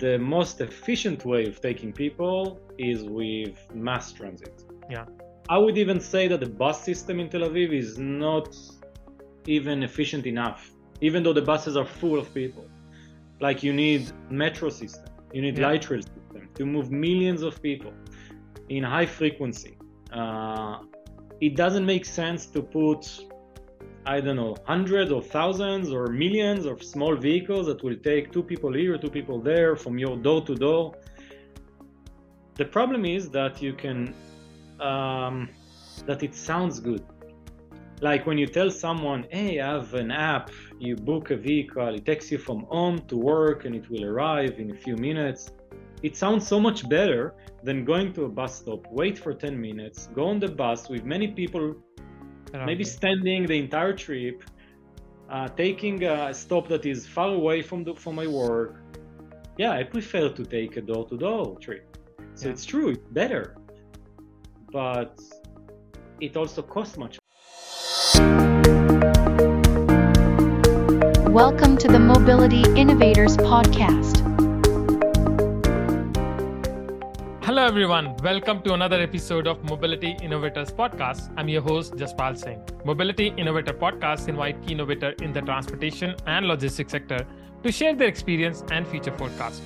The most efficient way of taking people is with mass transit. Yeah. I would even say that the bus system in Tel Aviv is not even efficient enough, even though the buses are full of people. Like, you need metro system, you need light rail system to move millions of people in high frequency. It doesn't make sense to put, I don't know, hundreds or thousands or millions of small vehicles that will take two people here, two people there, from your door to door. The problem is that you can, that it sounds good. Like when you tell someone, hey, I have an app, you book a vehicle, it takes you from home to work and it will arrive in a few minutes. It sounds so much better than going to a bus stop, wait for 10 minutes, go on the bus with many people, maybe standing the entire trip, taking a stop that is far away from my work. Yeah, I prefer to take a door-to-door trip. So it's true, it's better. But it also costs much. Welcome to the Mobility Innovators Podcast. Hello everyone, welcome to another episode of Mobility Innovators Podcast. I'm your host, Jaspal Singh. Mobility Innovator Podcasts invite key innovators in the transportation and logistics sector to share their experience and future forecasts.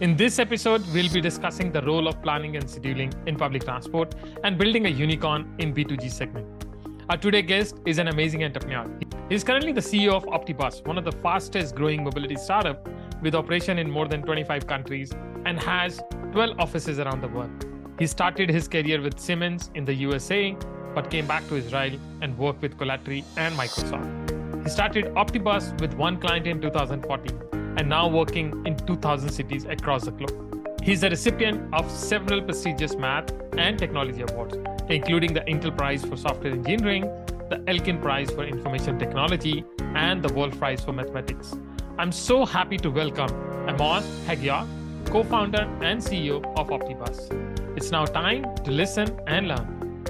In this episode, we'll be discussing the role of planning and scheduling in public transport and building a unicorn in B2G segment. Our today's guest is an amazing entrepreneur. He's currently the CEO of Optibus, one of the fastest growing mobility startup with operation in more than 25 countries and has 12 offices around the world. He started his career with Siemens in the USA, but came back to Israel and worked with Collatery and Microsoft. He started Optibus with one client in 2014 and now working in 2,000 cities across the globe. He's a recipient of several prestigious math and technology awards, including the Intel Prize for Software Engineering, the Elkin Prize for Information Technology, and the Wolf Prize for Mathematics. I'm so happy to welcome Amos Haggiag, co-founder and CEO of Optibus. It's now time to listen and learn.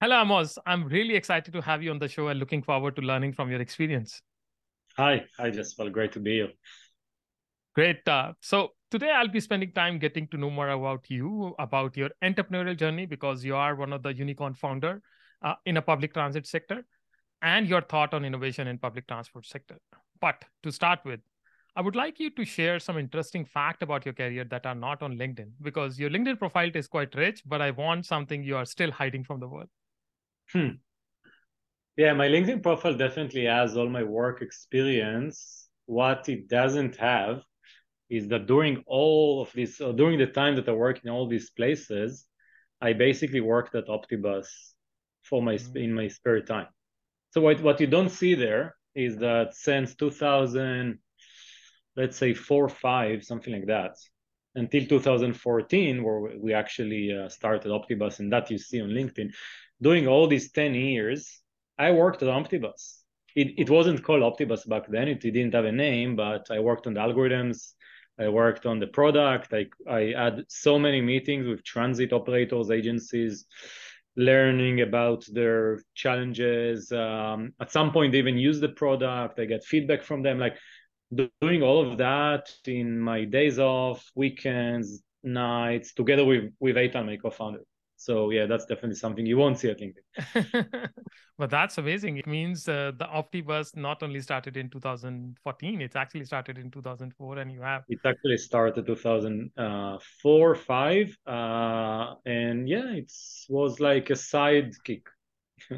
Hello, Amos. I'm really excited to have you on the show and looking forward to learning from your experience. Hi, Jaspal. Great to be here. Great. So today I'll be spending time getting to know more about you, about your entrepreneurial journey, because you are one of the unicorn founder in a public transit sector, and your thought on innovation in public transport sector. But to start with, I would like you to share some interesting fact about your career that are not on LinkedIn, because your LinkedIn profile is quite rich, but I want something you are still hiding from the world. Yeah, my LinkedIn profile definitely has all my work experience. What it doesn't have is that during all of this, or during the time that I worked in all these places, I basically worked at Optibus for my in my spare time. So what you don't see there is that since 2000, let's say 4 or 5, something like that, until 2014, where we actually started Optibus, and that you see on LinkedIn. During all these 10 years, I worked at Optibus. It wasn't called Optibus back then. It didn't have a name, but I worked on the algorithms. I worked on the product. I had so many meetings with transit operators, agencies, learning about their challenges. At some point, they even use the product. I get feedback from them. Like, doing all of that in my days off, weekends, nights, together with Eitan, my co-founder. So yeah, that's definitely something you won't see at LinkedIn. But that's amazing. It means the Optibus not only started in 2014, it's actually started in 2004, and you have... It actually started 2004, 5. And yeah, it was like a sidekick.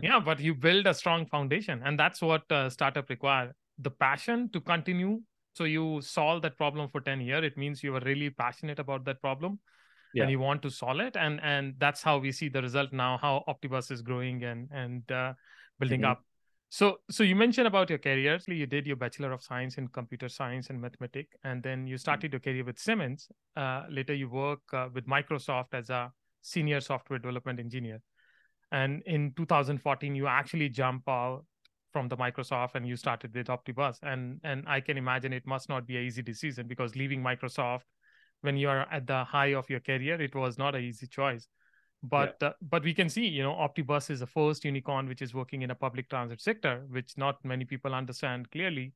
Yeah, but you build a strong foundation, and that's what startup require. The passion to continue. So you solve that problem for 10 years. It means you were really passionate about that problem and you want to solve it. And that's how we see the result now, how Optibus is growing and building up. So you mentioned about your career. You did your Bachelor of Science in Computer Science and Mathematics, and then you started your career with Siemens. Later you work with Microsoft as a senior software development engineer. And in 2014, you actually jump out from the Microsoft and you started with Optibus. And I can imagine it must not be an easy decision, because leaving Microsoft when you are at the high of your career, it was not an easy choice. But we can see, Optibus is the first unicorn which is working in a public transit sector, which not many people understand clearly.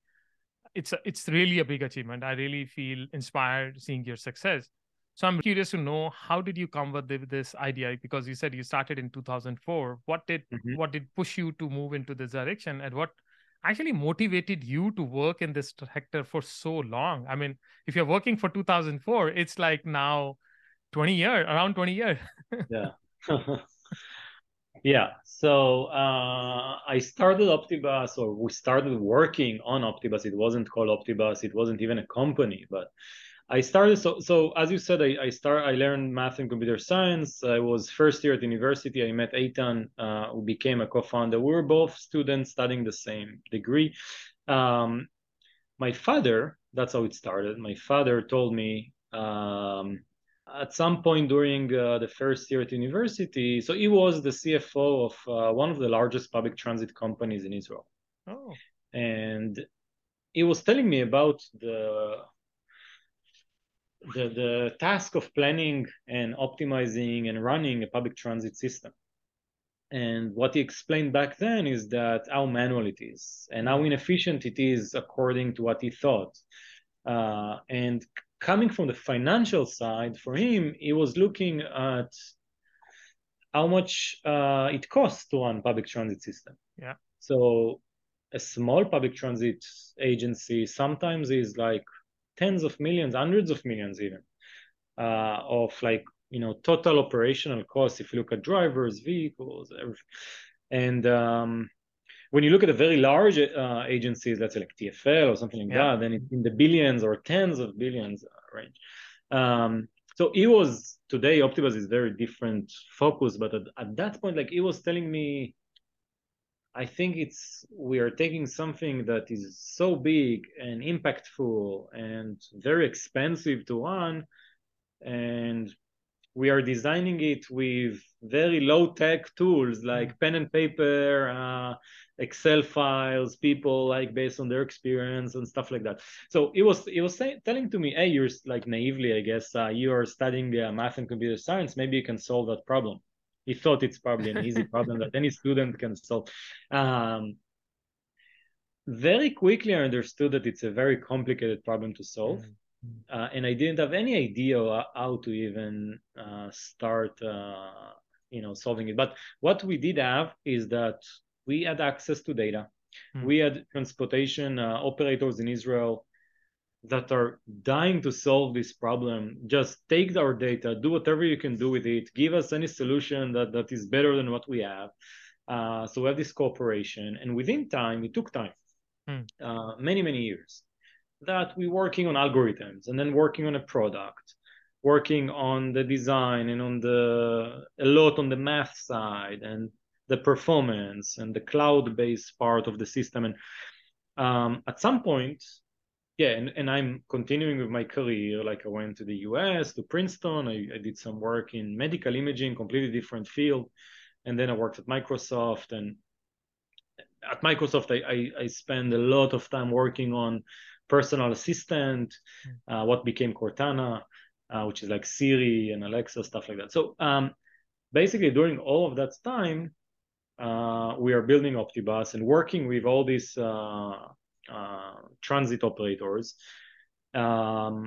it's really a big achievement. I really feel inspired seeing your success. So I'm curious to know, how did you come with this idea? Because you said you started in 2004. What did push you to move into this direction, and what actually motivated you to work in this sector for so long? I mean, if you're working for 2004, it's like now 20 years, around 20 years. Yeah. Yeah. So I started Optibus, or we started working on Optibus. It wasn't called Optibus. It wasn't even a company, but I started, so as you said, I learned math and computer science. I was first year at university. I met Eitan, who became a co-founder. We were both students studying the same degree. My father, that's how it started. My father told me at some point during the first year at university, so he was the CFO of one of the largest public transit companies in Israel. Oh. And he was telling me about the task of planning and optimizing and running a public transit system. And what he explained back then is that how manual it is and how inefficient it is according to what he thought. And coming from the financial side, for him, he was looking at how much it costs to run public transit system. Yeah. So a small public transit agency sometimes is like tens of millions, hundreds of millions even, of like, you know, total operational costs if you look at drivers, vehicles, everything. And when you look at a very large agencies, let's say like TFL or something like that, then it's in the billions or tens of billions range. So it was, today Optibus is very different focus, but at that point, like, it was telling me, I think we are taking something that is so big and impactful and very expensive to run, and we are designing it with very low-tech tools like pen and paper, Excel files, people like based on their experience and stuff like that. So it was telling to me, hey, you're like naively, I guess, you are studying math and computer science. Maybe you can solve that problem. He thought it's probably an easy problem that any student can solve. Very quickly, I understood that it's a very complicated problem to solve. Mm-hmm. And I didn't have any idea how to even start, solving it. But what we did have is that we had access to data. Mm-hmm. We had transportation operators in Israel that are dying to solve this problem. Just take our data, do whatever you can do with it, give us any solution that is better than what we have. So we have this cooperation, and within time, it took time, many, many years, that we working on algorithms and then working on a product, working on the design and on a lot on the math side and the performance and the cloud-based part of the system. And at some point, and I'm continuing with my career. Like, I went to the US, to Princeton. I did some work in medical imaging, completely different field. And then I worked at Microsoft. And at Microsoft, I spent a lot of time working on personal assistant, what became Cortana, which is like Siri and Alexa, stuff like that. So basically, during all of that time, we are building Optibus and working with all these transit operators until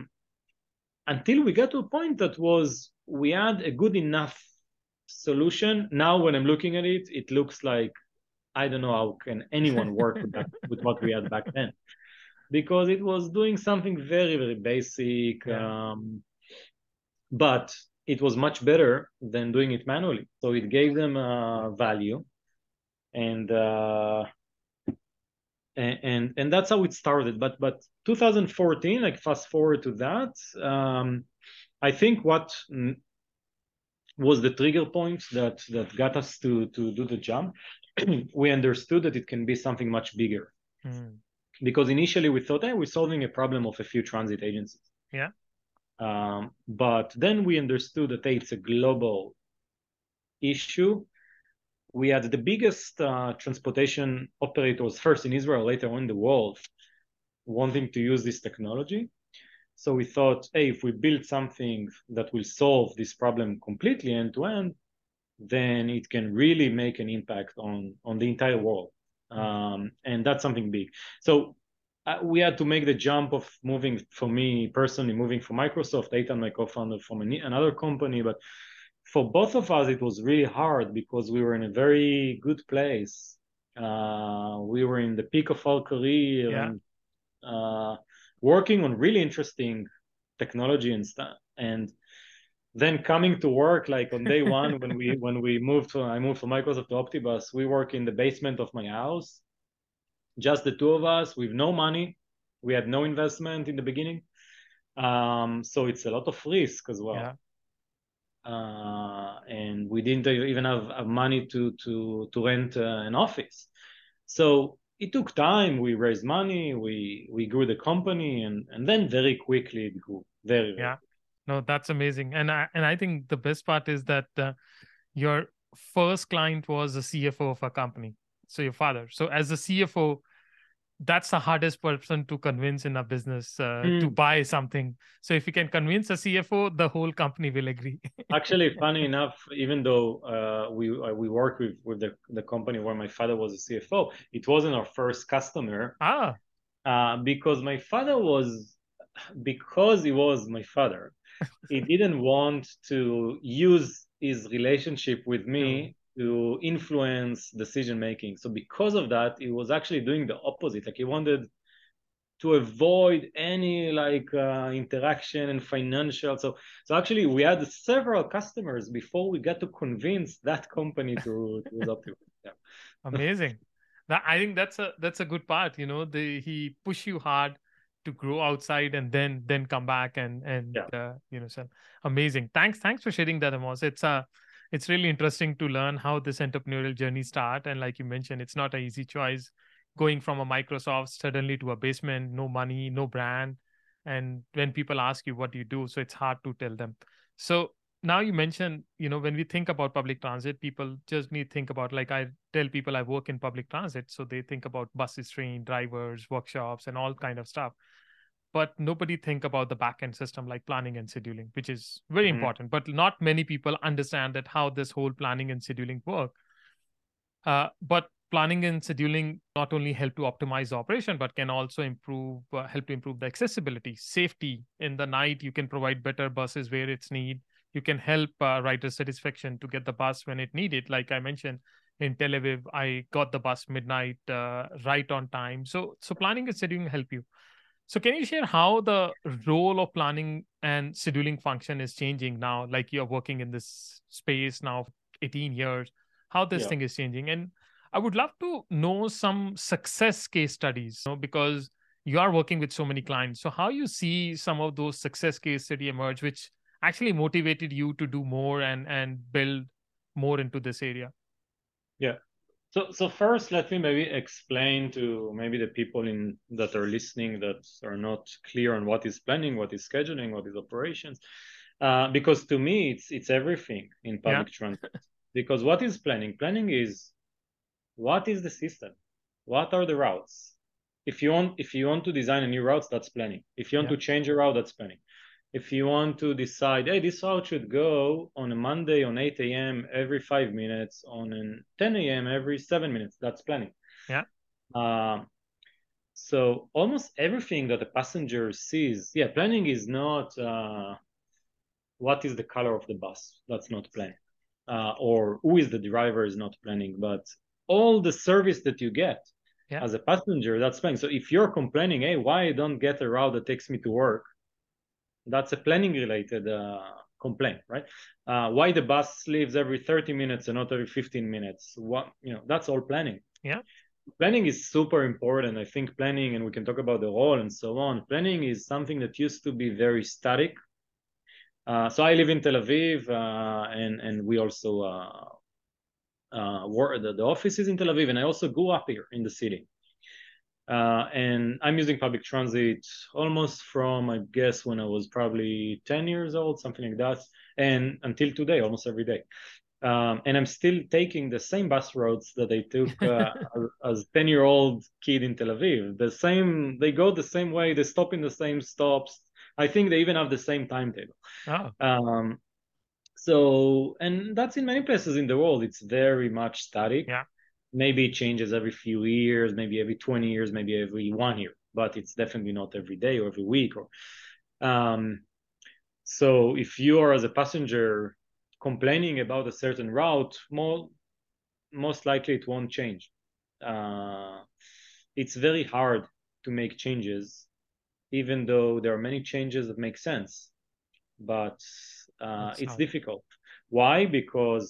we got to a point that was, we had a good enough solution. Now when I'm looking at it, it looks like, I don't know how can anyone work with what we had back then, because it was doing something very, very basic, but it was much better than doing it manually. So it gave them value, and that's how it started. But 2014, like fast forward to that, I think what was the trigger point that got us to do the jump, we understood that it can be something much bigger. Because initially we thought, hey, we're solving a problem of a few transit agencies. Yeah. But then we understood that, hey, it's a global issue. We had the biggest transportation operators first in Israel, later on in the world, wanting to use this technology. So we thought, hey, if we build something that will solve this problem completely end to end, then it can really make an impact on the entire world. And that's something big. So we had to make the jump of moving, for me personally, moving from Microsoft, Eitan, my co-founder, from another company. But for both of us, it was really hard because we were in a very good place. We were in the peak of our career, yeah, and working on really interesting technology and stuff. And then coming to work, like on day one, when I moved from Microsoft to Optibus, we work in the basement of my house, just the two of us, with no money. We had no investment in the beginning. So it's a lot of risk as well. Yeah. And we didn't even have money to rent an office. So it took time. We raised money, we grew the company, and then very quickly it grew. Very, yeah. No, that's amazing. And I think the best part is that your first client was a CFO of a company. So your father. So as a CFO, that's the hardest person to convince in a business to buy something. So if you can convince a CFO, the whole company will agree. Actually, funny enough, even though we worked with the company where my father was a CFO, it wasn't our first customer. Because my father was, because he was my father, he didn't want to use his relationship with me to influence decision making. So because of that, he was actually doing the opposite. Like he wanted to avoid any interaction and financial. So actually, we had several customers before we got to convince that company to adopt it. Yeah. Amazing. I think that's a good part. You know, he pushed you hard to grow outside and then come back so amazing. Thanks for sharing that, Amos. It's really interesting to learn how this entrepreneurial journey starts. And like you mentioned, it's not an easy choice going from a Microsoft suddenly to a basement, no money, no brand. And when people ask you what do you do, so it's hard to tell them. So now you mentioned, when we think about public transit, people just need to think about, I tell people I work in public transit. So they think about buses, train, drivers, workshops, and all kind of stuff. But nobody think about the back-end system like planning and scheduling, which is very important. But not many people understand that how this whole planning and scheduling work. But planning and scheduling not only help to optimize operation, but can also help to improve the accessibility, safety. In the night, you can provide better buses where it's need. You can help rider satisfaction to get the bus when it needed. Like I mentioned, in Tel Aviv, I got the bus midnight right on time. So planning and scheduling help you. So can you share how the role of planning and scheduling function is changing now? Like you're working in this space now for 18 years, how this thing is changing. And I would love to know some success case studies, because you are working with so many clients. So how you see some of those success case study emerge, which actually motivated you to do more and build more into this area? Yeah. So first, let me maybe explain to maybe the people that are listening that are not clear on what is planning, what is scheduling, what is operations, because to me, it's everything in public transit. Because what is planning? Planning is what is the system? What are the routes? If you want to design a new route, that's planning. If you want to change a route, that's planning. If you want to decide, hey, this route should go on a Monday on 8 a.m. every 5 minutes, on a 10 a.m. every 7 minutes, that's planning. Yeah. So almost everything that a passenger sees, planning is not what is the color of the bus. That's not planning. Or who is the driver is not planning. But all the service that you get as a passenger, that's planning. So if you're complaining, hey, why I don't get a route that takes me to work? That's a planning-related complaint, right? Why the bus leaves every 30 minutes and not every 15 minutes? That's all planning. Yeah, planning is super important. I think planning, and we can talk about the role and so on. Planning is something that used to be very static. So I live in Tel Aviv, and we also work. The office is in Tel Aviv, and I also grew up here in the city. And I'm using public transit almost from, I guess, when I was probably 10 years old, something like that. And until today, almost every day. And I'm still taking the same bus routes that I took as 10-year-old kid in Tel Aviv. They go the same way. They stop in the same stops. I think they even have the same timetable. Oh. And that's in many places in the world. It's very much static. Yeah. Maybe it changes every few years, maybe every 20 years, maybe every 1 year. but it's definitely not every day or every week. Or so if you are as a passenger complaining about a certain route, most likely it won't change. It's very hard to make changes, even though there are many changes that make sense, but it's difficult. Why? Because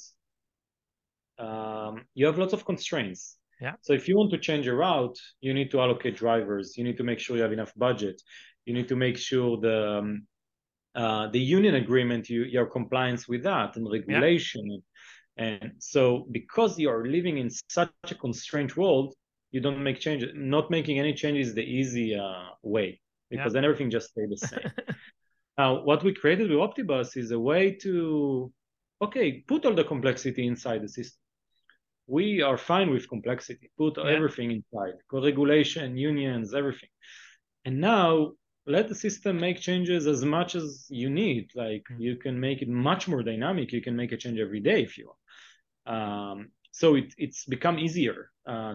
you have lots of constraints. Yeah. So if you want to change a route, you need to allocate drivers. You need to make sure you have enough budget. You need to make sure the union agreement, your compliance with that and regulation. Yeah. And so because you are living in such a constrained world, you don't make changes. Not making any changes is the easy way, because then everything just stays the same. Now, what we created with Optibus is a way to, put all the complexity inside the system. We are fine with complexity. Put everything inside, co-regulation, unions, everything. And now let the system make changes as much as you need. Like you can make it much more dynamic. You can make a change every day if you want. So it's become easier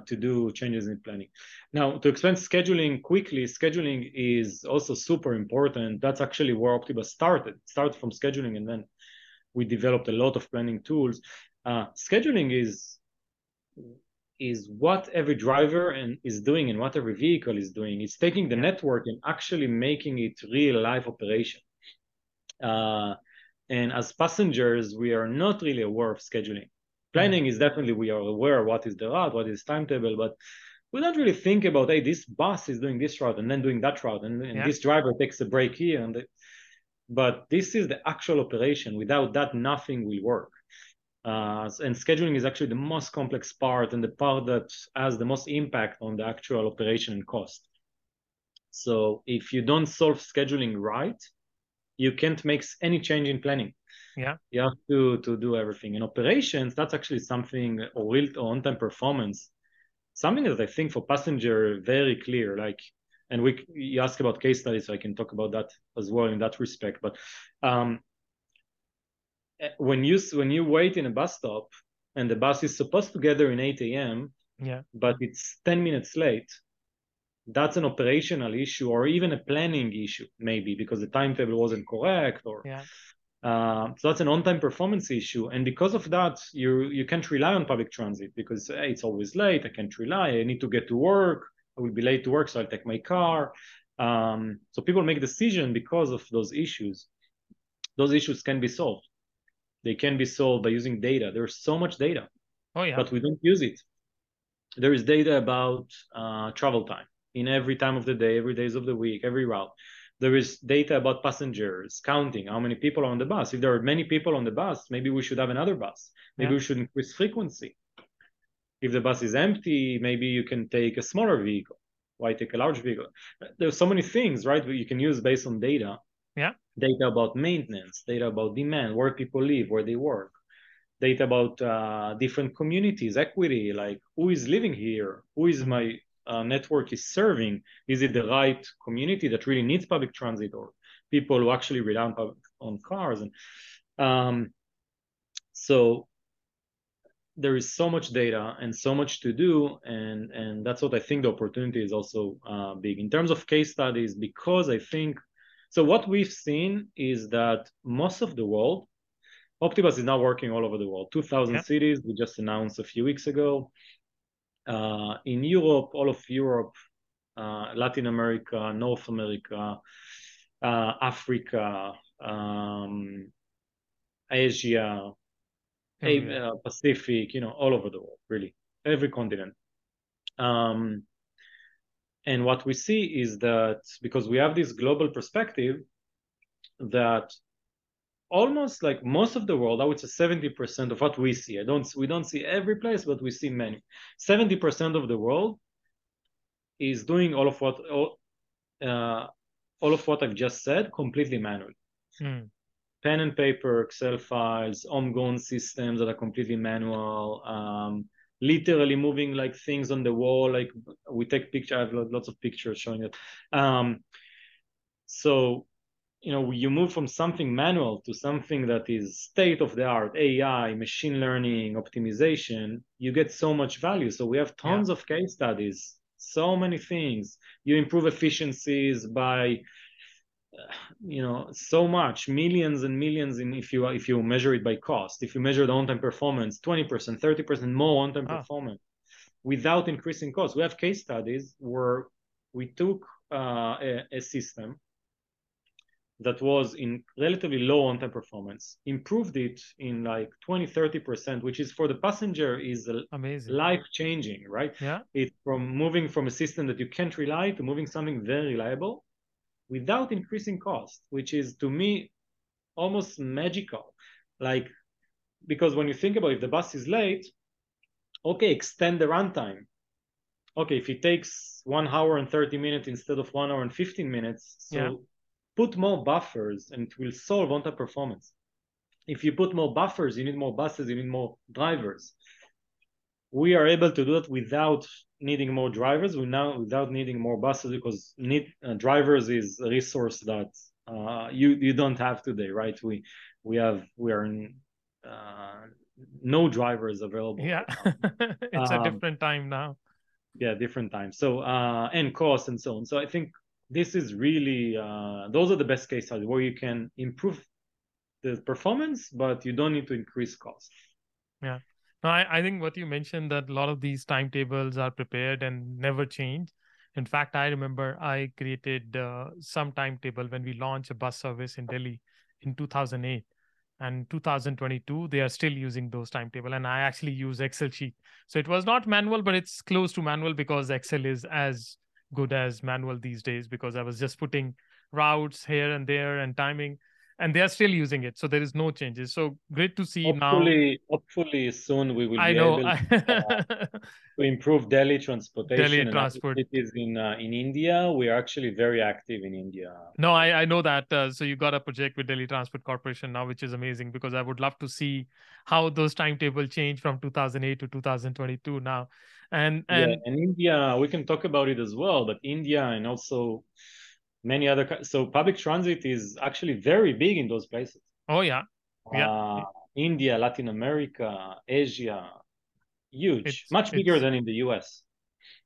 to do changes in planning. Now, to explain scheduling quickly, scheduling is also super important. That's actually where Optibus started. It started from scheduling, and then we developed a lot of planning tools. Scheduling is what every driver is doing and what every vehicle is doing. It's taking the network and actually making it real-life operation. And as passengers, we are not really aware of scheduling. Planning is definitely, we are aware of what is the route, what is timetable, but we don't really think about, hey, this bus is doing this route and then doing that route, and this driver takes a break here. But this is the actual operation. Without that, nothing will work. And scheduling is actually the most complex part and the part that has the most impact on the actual operation and cost. So if you don't solve scheduling right, you can't make any change in planning. Yeah, you have to do everything. In operations, that's actually something, or real on-time performance, something that I think for passenger very clear. Like, and you ask about case studies, so I can talk about that as well in that respect. But when you wait in a bus stop and the bus is supposed to gather in 8 a.m., but it's 10 minutes late, that's an operational issue or even a planning issue, maybe because the timetable wasn't correct or. Yeah. So that's an on-time performance issue. And because of that, you can't rely on public transit because it's always late. I can't rely. I need to get to work. I will be late to work, so I'll take my car. So people make decisions because of those issues. Those issues can be solved. They can be solved by using data. There's so much data, but we don't use it. There is data about travel time in every time of the day, every days of the week, every route. There is data about passengers, counting how many people are on the bus. If there are many people on the bus, maybe we should have another bus. Maybe we should increase frequency. If the bus is empty, maybe you can take a smaller vehicle. Why take a large vehicle? There's so many things, right, that you can use based on data. Yeah. Data about maintenance, data about demand, where people live, where they work. Data about different communities, equity, like who is living here? Who is my... network is serving? Is it the right community that really needs public transit, or people who actually rely on cars? And so there is so much data and so much to do, and that's what I think the opportunity is also big in terms of case studies, because I think so. What we've seen is that most of the world, Optibus is now working all over the world, 2,000 cities. We just announced a few weeks ago. In Europe, all of Europe, Latin America, North America, Africa, Asia, Pacific, all over the world, really, every continent. And what we see is that because we have this global perspective, that almost like most of the world, I would say 70% of what we see. We don't see every place, but we see many. 70% of the world is doing all of what I've just said completely manually. Pen and paper, Excel files, homegrown systems that are completely manual. Literally moving like things on the wall. Like we take pictures. I have lots of pictures showing it. So. You move from something manual to something that is state-of-the-art, AI, machine learning, optimization, you get so much value. So we have tons of case studies, so many things. You improve efficiencies by, so much, millions and millions. And if you measure it by cost, if you measure the on-time performance, 20%, 30% more on-time performance without increasing costs. We have case studies where we took a system that was in relatively low on-time performance, improved it in like 20-30%, which is for the passenger is amazing, life-changing, right? Yeah. It's from moving from a system that you can't rely to moving something very reliable without increasing cost, which is to me almost magical. Like, because when you think about it, if the bus is late, okay, extend the runtime. Okay, if it takes 1 hour and 30 minutes instead of 1 hour and 15 minutes, so yeah. Put more buffers and it will solve on-time performance. If you put more buffers, you need more buses, you need more drivers. We are able to do it without needing more drivers, without needing more buses, because drivers is a resource that you don't have today, right? We are in no drivers available. Yeah, it's a different time now. Yeah, different time. So and cost and so on. So I think this is really, those are the best case studies where you can improve the performance, but you don't need to increase cost. Yeah. No, I think what you mentioned, that a lot of these timetables are prepared and never change. In fact, I remember I created some timetable when we launched a bus service in Delhi in 2008. And 2022, they are still using those timetable. And I actually use Excel sheet. So it was not manual, but it's close to manual because Excel is as good as manual these days, because I was just putting routes here and there and timing, and they are still using it. So there is no changes. So great to see now. Hopefully soon we will be able to improve Delhi transportation. Delhi transport. It is in India. We are actually very active in India. No, I know that. So you got a project with Delhi Transport Corporation now, which is amazing, because I would love to see how those timetable change from 2008 to 2022 now. And India, we can talk about it as well, but India and also many other, so public transit is actually very big in those places. Oh, yeah. India, Latin America, Asia, huge, much bigger than in the US.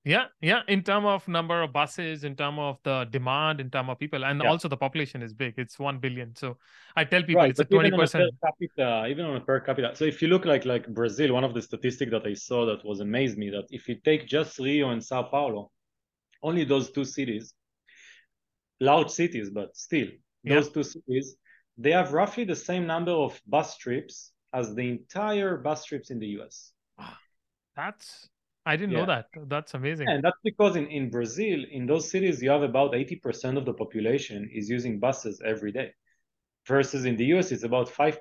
Yeah, yeah. In terms of number of buses, in terms of the demand, in terms of people, and also the population is big. It's 1 billion. So I tell people it's a 20%. Even on a per capita. So if you look like Brazil, one of the statistics that I saw that was amazed me, that if you take just Rio and Sao Paulo, only those two cities, large cities, but still, those two cities, they have roughly the same number of bus trips as the entire bus trips in the US. I didn't know that. That's amazing. And that's because in Brazil, in those cities, you have about 80% of the population is using buses every day, versus in the US, it's about 5%.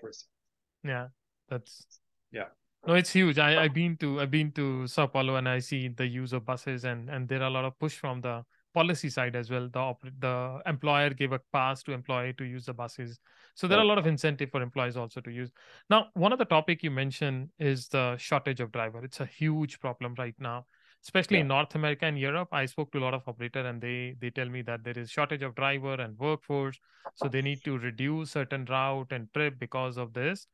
Yeah, no, it's huge. I've been to Sao Paulo and I see the use of buses, and there are a lot of push from the policy side as well. The employer gave a pass to employee to use the buses. So there are a lot of incentive for employees also to use. Now, one of the topic you mentioned is the shortage of driver. It's a huge problem right now, especially in North America and Europe. I spoke to a lot of operators and they tell me that there is shortage of driver and workforce. So they need to reduce certain route and trip because of this.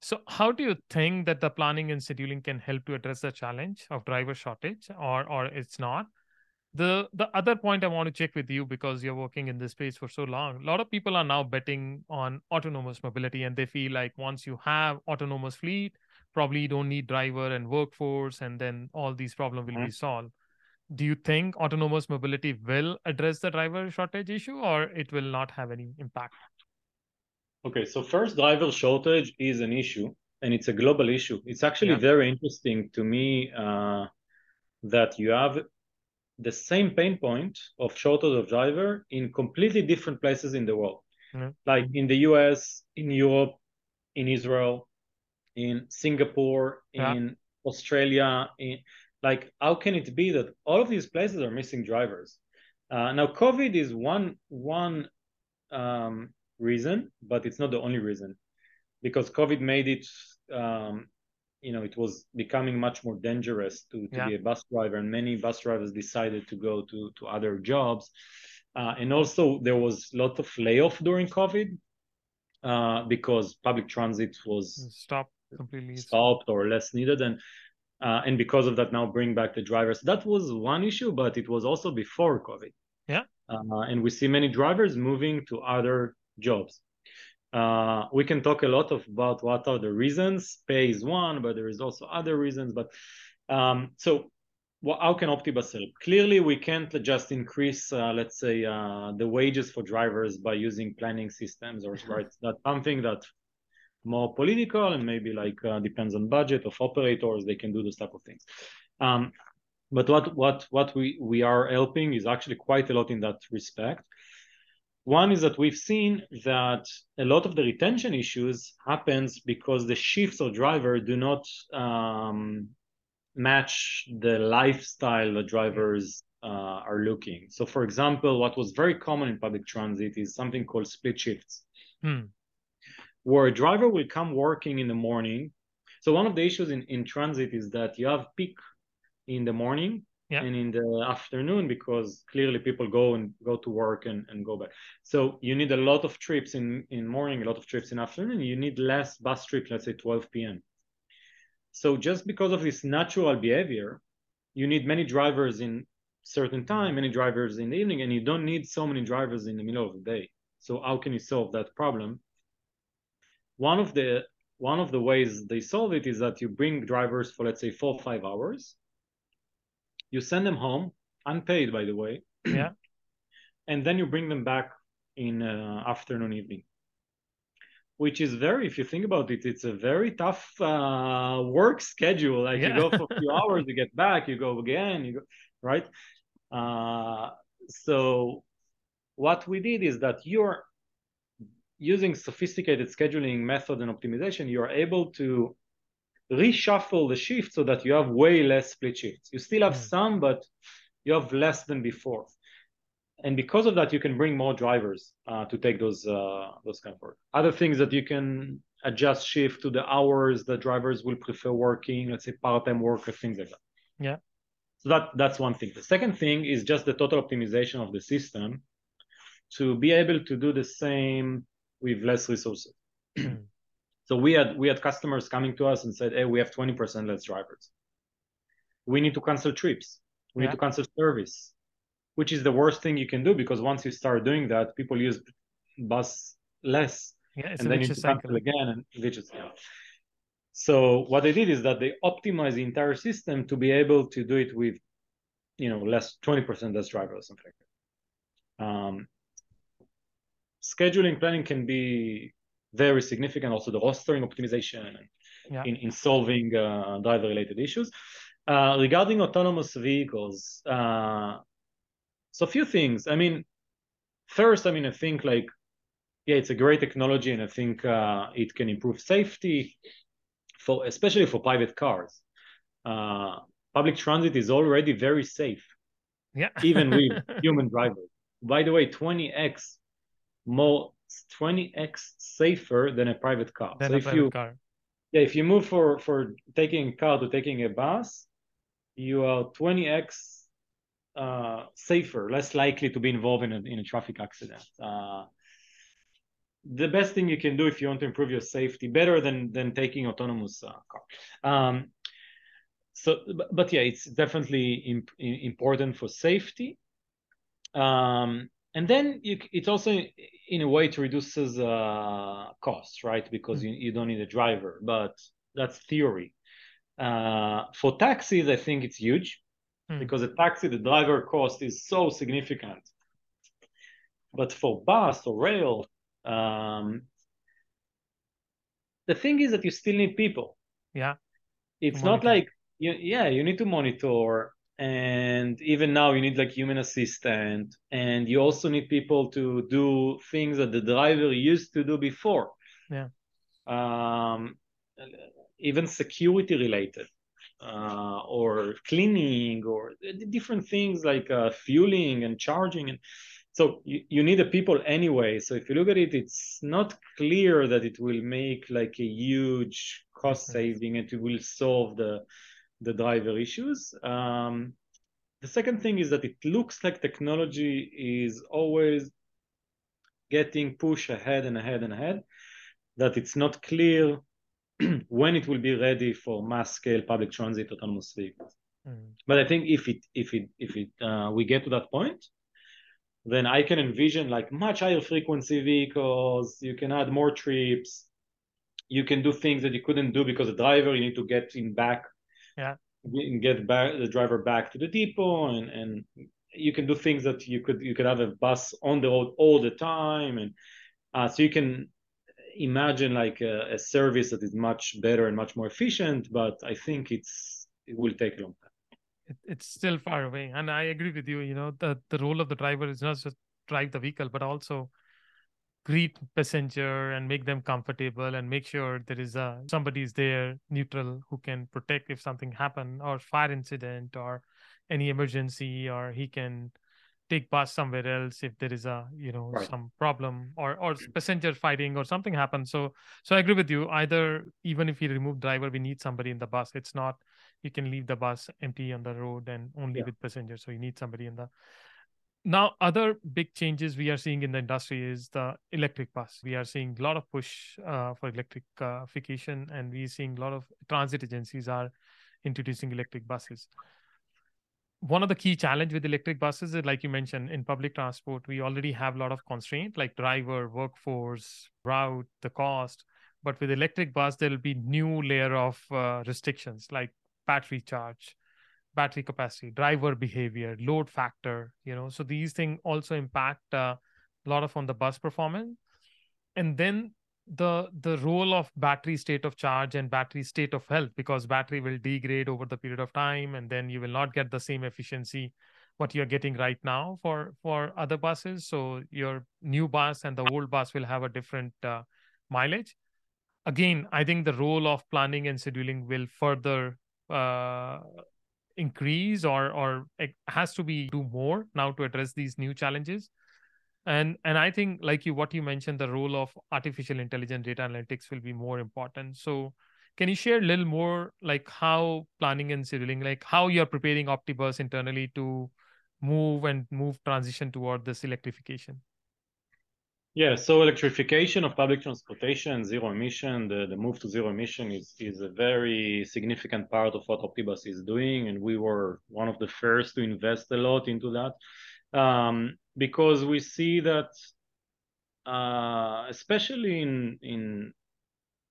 So how do you think that the planning and scheduling can help to address the challenge of driver shortage, or it's not? The other point I want to check with you, because you're working in this space for so long, a lot of people are now betting on autonomous mobility, and they feel like once you have autonomous fleet, probably you don't need driver and workforce, and then all these problems will be solved. Do you think autonomous mobility will address the driver shortage issue, or it will not have any impact? Okay, so first, driver shortage is an issue, and it's a global issue. It's actually very interesting to me that you have the same pain point of shortage of driver in completely different places in the world, like in the US, in Europe, in Israel, in Singapore, in Australia. Like, how can it be that all of these places are missing drivers? Now, COVID is one reason, but it's not the only reason, because COVID made it, it was becoming much more dangerous to be a bus driver, and many bus drivers decided to go to other jobs. And also there was a lot of layoff during COVID because public transit was stopped completely, or less needed. And And because of that, now bring back the drivers. That was one issue, but it was also before COVID. Yeah. And we see many drivers moving to other jobs. We can talk a lot about what are the reasons. Pay is one, but there is also other reasons. But so how can Optibus help? Clearly, we can't just increase, let's say, the wages for drivers by using planning systems or right. That's something that more political and maybe like depends on budget of operators. They can do those type of things. But what we are helping is actually quite a lot in that respect. One is that we've seen that a lot of the retention issues happens because the shifts of driver do not match the lifestyle the drivers are looking. So for example, what was very common in public transit is something called split shifts, where a driver will come working in the morning. So one of the issues in transit is that you have peak in the morning and in the afternoon, because clearly people go to work and go back. So you need a lot of trips in morning, a lot of trips in afternoon. You need less bus trips, let's say 12 p.m. So just because of this natural behavior, you need many drivers in certain time, many drivers in the evening, and you don't need so many drivers in the middle of the day. So how can you solve that problem? One of the ways they solve it is that you bring drivers for, let's say, 4 or 5 hours. You send them home, unpaid, by the way. Yeah. And then you bring them back in afternoon, evening. Which is very, if you think about it, it's a very tough work schedule. Like you go for a few hours, you get back, you go again, you go, right? So what we did is that you're using sophisticated scheduling method and optimization, you're able to reshuffle the shift so that you have way less split shifts. You still have some, but you have less than before. And because of that, you can bring more drivers to take those kind of work. Other things that you can adjust shift to the hours that drivers will prefer working, let's say part-time work or things like that. Yeah. So that's one thing. The second thing is just the total optimization of the system to be able to do the same with less resources. So we had customers coming to us and said, hey, we have 20% less drivers. We need to cancel trips. We need to cancel service, which is the worst thing you can do, because once you start doing that, people use bus less, and then you cancel again. So what they did is that they optimized the entire system to be able to do it with, less 20% less drivers or something like that. Scheduling planning can be very significant, also the rostering optimization in solving driver-related issues. Regarding autonomous vehicles, so a few things. First, I think it's a great technology, and I think it can improve safety, especially for private cars. Public transit is already very safe, even with human drivers. By the way, 20x safer than a private car. If you move for taking a car to taking a bus, you are 20x safer, less likely to be involved in a traffic accident. The best thing you can do if you want to improve your safety, better than taking autonomous car. It's definitely important for safety. And then it's also, in a way, it reduces costs, right? Because you don't need a driver, but that's theory. For taxis, I think it's huge, because a taxi, the driver cost is so significant. But for bus or rail, the thing is that you still need people. Yeah. It's not like, you need to monitor. And even now you need human assistant, and you also need people to do things that the driver used to do before. Yeah. Even security related, or cleaning, or different things like fueling and charging. And so you need the people anyway. So if you look at it, it's not clear that it will make a huge cost saving, and it will solve the driver issues. The second thing is that it looks like technology is always getting pushed ahead and ahead and ahead, that it's not clear when it will be ready for mass scale public transit autonomous vehicles. But I think if we get to that point, then I can envision like much higher frequency vehicles. You can add more trips. You can do things that you couldn't do because the driver, you need to get him back. Yeah. Get back the driver back to the depot, and you can do things that you could have a bus on the road all the time, and so you can imagine like a service that is much better and much more efficient. But I think it will take a long time. It's still far away, and I agree with you. You know, the role of the driver is not just drive the vehicle, but also greet passenger and make them comfortable, and make sure there is somebody's there neutral who can protect if something happen or fire incident or any emergency, or he can take bus somewhere else if there is right. some problem or passenger fighting or something happens. So I agree with you. Either even if you remove driver, we need somebody in the bus. It's not you can leave the bus empty on the road and only with passengers. So you need somebody in the. Now, other big changes we are seeing in the industry is the electric bus. We are seeing a lot of push for electrification, and we're seeing a lot of transit agencies are introducing electric buses. One of the key challenges with electric buses is, like you mentioned, in public transport, we already have a lot of constraints like driver, workforce, route, the cost. But with electric bus, there will be new layer of restrictions like battery charge, battery capacity, driver behavior, load factor, so these things also impact a lot of on the bus performance. And then the role of battery state of charge and battery state of health, because battery will degrade over the period of time, and then you will not get the same efficiency what you're getting right now for other buses. So your new bus and the old bus will have a different mileage. Again, I think the role of planning and scheduling will further increase or it has to be do more now to address these new challenges. And I think like what you mentioned, the role of artificial intelligence data analytics will be more important. So can you share a little more like how planning and scheduling, like how you're preparing Optibus internally to move transition toward this electrification? Yeah, so electrification of public transportation, zero emission, the move to zero emission is a very significant part of what Optibus is doing. And we were one of the first to invest a lot into that because we see that, especially in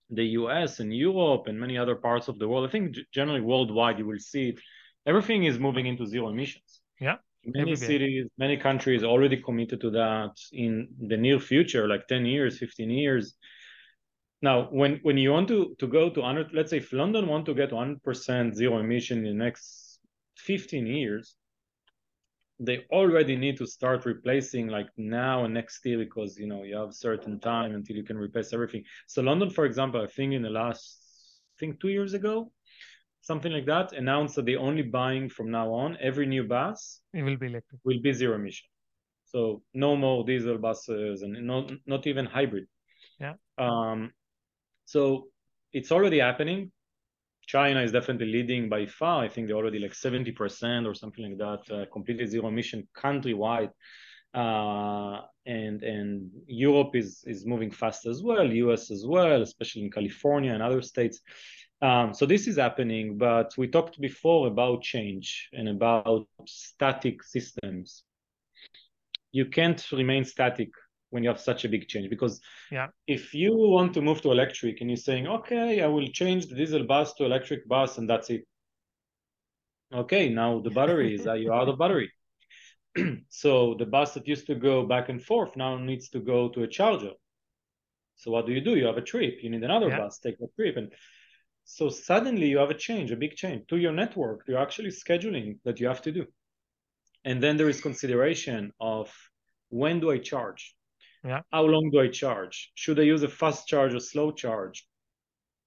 the US and Europe and many other parts of the world, I think generally worldwide, you will see it, everything is moving into zero emissions. Yeah. Many cities, many countries already committed to that in the near future, like 10 years, 15 years. Now, when you want to go to 100, let's say if London want to get 100% zero emission in the next 15 years, they already need to start replacing like now and next year because, you have certain time until you can replace everything. So London, for example, I think 2 years ago, something like that, announced that they only buying from now on, every new bus will be zero emission. So no more diesel buses and not even hybrid. Yeah. So it's already happening. China is definitely leading by far. I think they're already like 70% or something like that, completely zero emission countrywide. And Europe is moving fast as well, US as well, especially in California and other states. So this is happening, but we talked before about change and about static systems. You can't remain static when you have such a big change, because if you want to move to electric and you're saying, okay, I will change the diesel bus to electric bus and that's it. Okay, now the battery is you're out of battery. So the bus that used to go back and forth now needs to go to a charger. So what do? You have a trip. You need another bus, take a trip. And so suddenly you have a big change to your network. You're actually scheduling that you have to do. And then there is consideration of when do I charge? Yeah. How long do I charge? Should I use a fast charge or slow charge?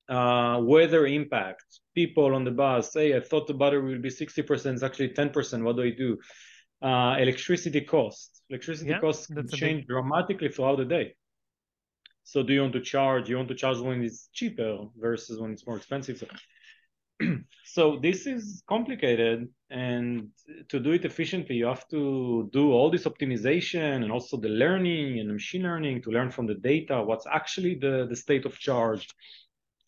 Weather impact, people on the bus. Hey, I thought the battery will be 60%, it's actually 10%. What do I do? Electricity cost. Electricity costs can change dramatically throughout the day. So do you want to charge? You want to charge when it's cheaper versus when it's more expensive. So this is complicated. And to do it efficiently, you have to do all this optimization and also the learning and machine learning to learn from the data, what's actually the state of charge.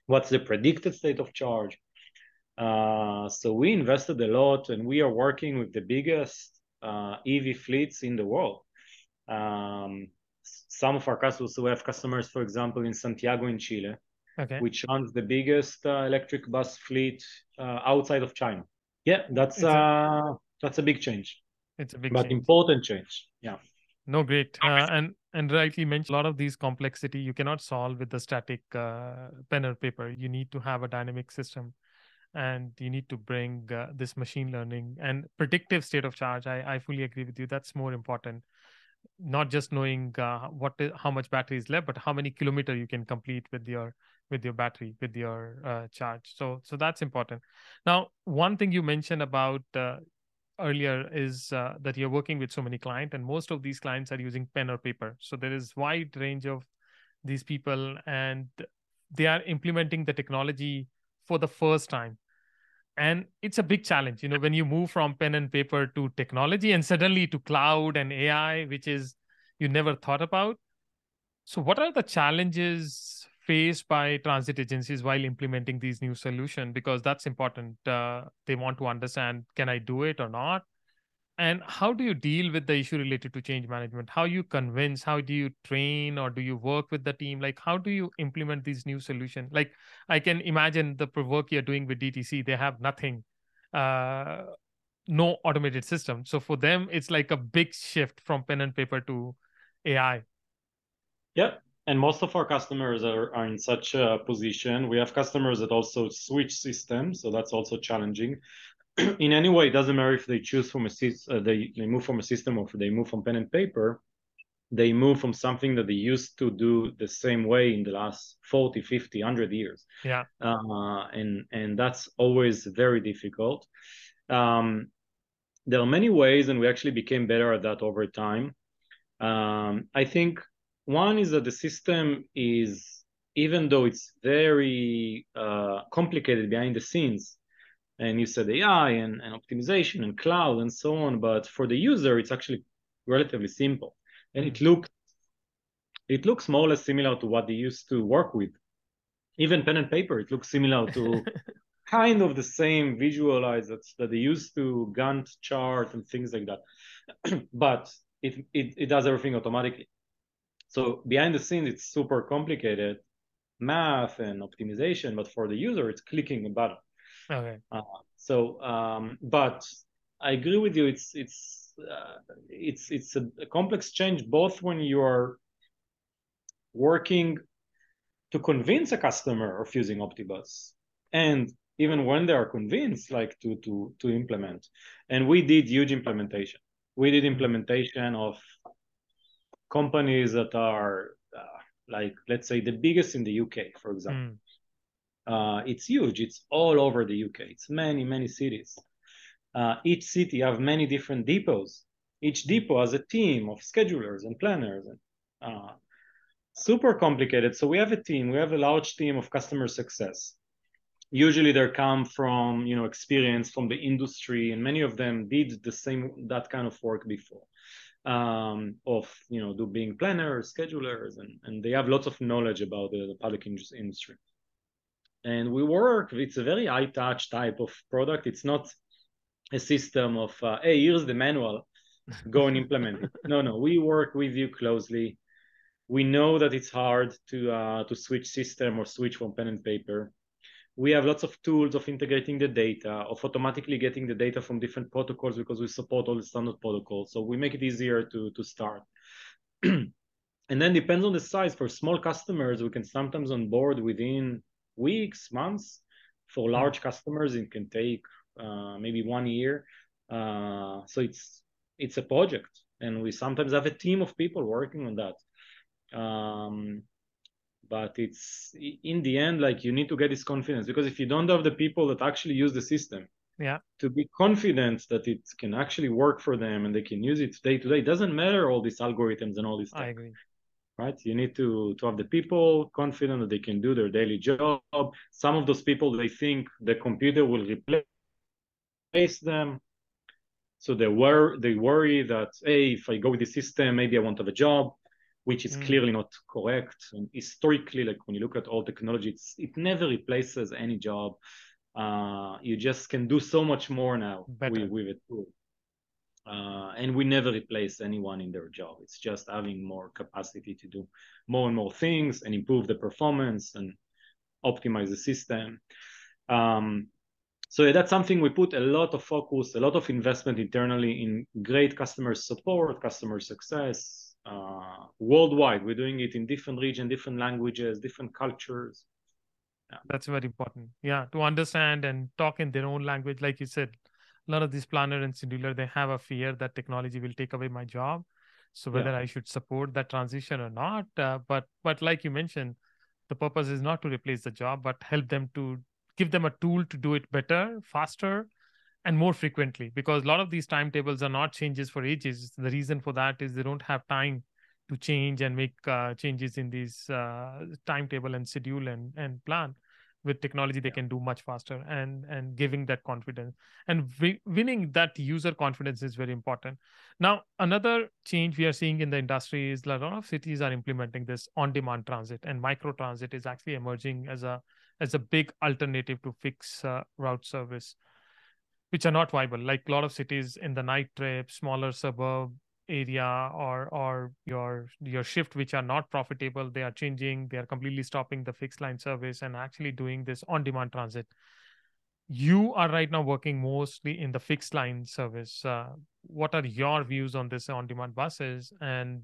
what's the predicted state of charge. So we invested a lot, and we are working with the biggest EV fleets in the world. Some of our customers, so we have customers, for example, in Santiago in Chile, okay, which runs the biggest electric bus fleet outside of China. Yeah, that's a big change. It's a big but change. Important change. Yeah. No, great. And rightly mentioned, a lot of these complexity you cannot solve with a static pen or paper. You need to have a dynamic system, and you need to bring this machine learning and predictive state of charge. I fully agree with you. That's more important. Not just knowing how much battery is left, but how many kilometers you can complete with your battery, with your charge. So that's important. Now, one thing you mentioned about earlier is that you're working with so many clients, and most of these clients are using pen or paper. So there is wide range of these people, and they are implementing the technology for the first time. And it's a big challenge, when you move from pen and paper to technology and suddenly to cloud and AI, which is you never thought about. So what are the challenges faced by transit agencies while implementing these new solutions? Because that's important. They want to understand, can I do it or not? And how do you deal with the issue related to change management? How you convince, how do you train, or do you work with the team? Like, how do you implement these new solutions? Like, I can imagine the work you're doing with DTC, they have nothing, no automated system. So for them, it's like a big shift from pen and paper to AI. Yeah. And most of our customers are in such a position. We have customers that also switch systems. So that's also challenging. In any way, it doesn't matter if they choose from they move from a system or if they move from pen and paper, they move from something that they used to do the same way in the last 40, 50, 100 years. Yeah. And that's always very difficult. There are many ways, and we actually became better at that over time. I think one is that the system is, even though it's very complicated behind the scenes, and you said AI and optimization and cloud and so on, but for the user, it's actually relatively simple. And it looks more or less similar to what they used to work with. Even pen and paper, it looks similar to kind of the same visualizers that they used to, Gantt chart and things like that. But it does everything automatically. So behind the scenes, it's super complicated math and optimization, but for the user, it's clicking a button. Okay. But I agree with you. It's a complex change, both when you are working to convince a customer of using Optibus, and even when they are convinced, like to implement. And we did huge implementation. We did implementation of companies that are like, let's say, the biggest in the UK, for example. It's huge. It's all over the UK. It's many, many cities. Each city have many different depots. Each depot has a team of schedulers and planners. And, super complicated. So we have a team. We have a large team of customer success. Usually they come from experience from the industry, and many of them did the same that kind of work before. Being planners, schedulers, and they have lots of knowledge about the public industry. And we work, it's a very high-touch type of product. It's not a system of, hey, here's the manual, go and implement it. No, we work with you closely. We know that it's hard to switch system or switch from pen and paper. We have lots of tools of integrating the data, of automatically getting the data from different protocols because we support all the standard protocols. So we make it easier to start. And then depends on the size. For small customers, we can sometimes onboard within weeks, months. For large customers, it can take maybe 1 year. So it's a project, and we sometimes have a team of people working on that. But it's in the end, like, you need to get this confidence, because if you don't have the people that actually use the system, to be confident that it can actually work for them and they can use it day to day, it doesn't matter all these algorithms and all this stuff. I agree. Right? You need to have the people confident that they can do their daily job. Some of those people, they think the computer will replace them. So they worry that, hey, if I go with the system, maybe I won't have a job. which is clearly not correct. And historically, like when you look at all technology, it never replaces any job. You just can do so much more now with a tool. And we never replace anyone in their job. It's just having more capacity to do more and more things and improve the performance and optimize the system. So that's something we put a lot of focus, a lot of investment internally in great customer support, customer success worldwide. We're doing it in different regions, different languages, different cultures. Yeah. That's very important. Yeah, to understand and talk in their own language, like you said. A lot of these planners and schedulers, they have a fear that technology will take away my job. So whether I should support that transition or not, but like you mentioned, the purpose is not to replace the job, but help them to give them a tool to do it better, faster, and more frequently. Because a lot of these timetables are not changes for ages. The reason for that is they don't have time to change and make changes in these timetable and schedule and plan. With technology, they can do much faster, and giving that confidence and winning that user confidence is very important. Now, another change we are seeing in the industry is a lot of cities are implementing this on-demand transit, and micro transit is actually emerging as a big alternative to fixed route service, which are not viable. Like a lot of cities in the night trip, smaller suburb area, or your shift, which are not profitable, they are changing, they are completely stopping the fixed line service and actually doing this on-demand transit. You are right now working mostly in the fixed line service. What are your views on this on-demand buses? And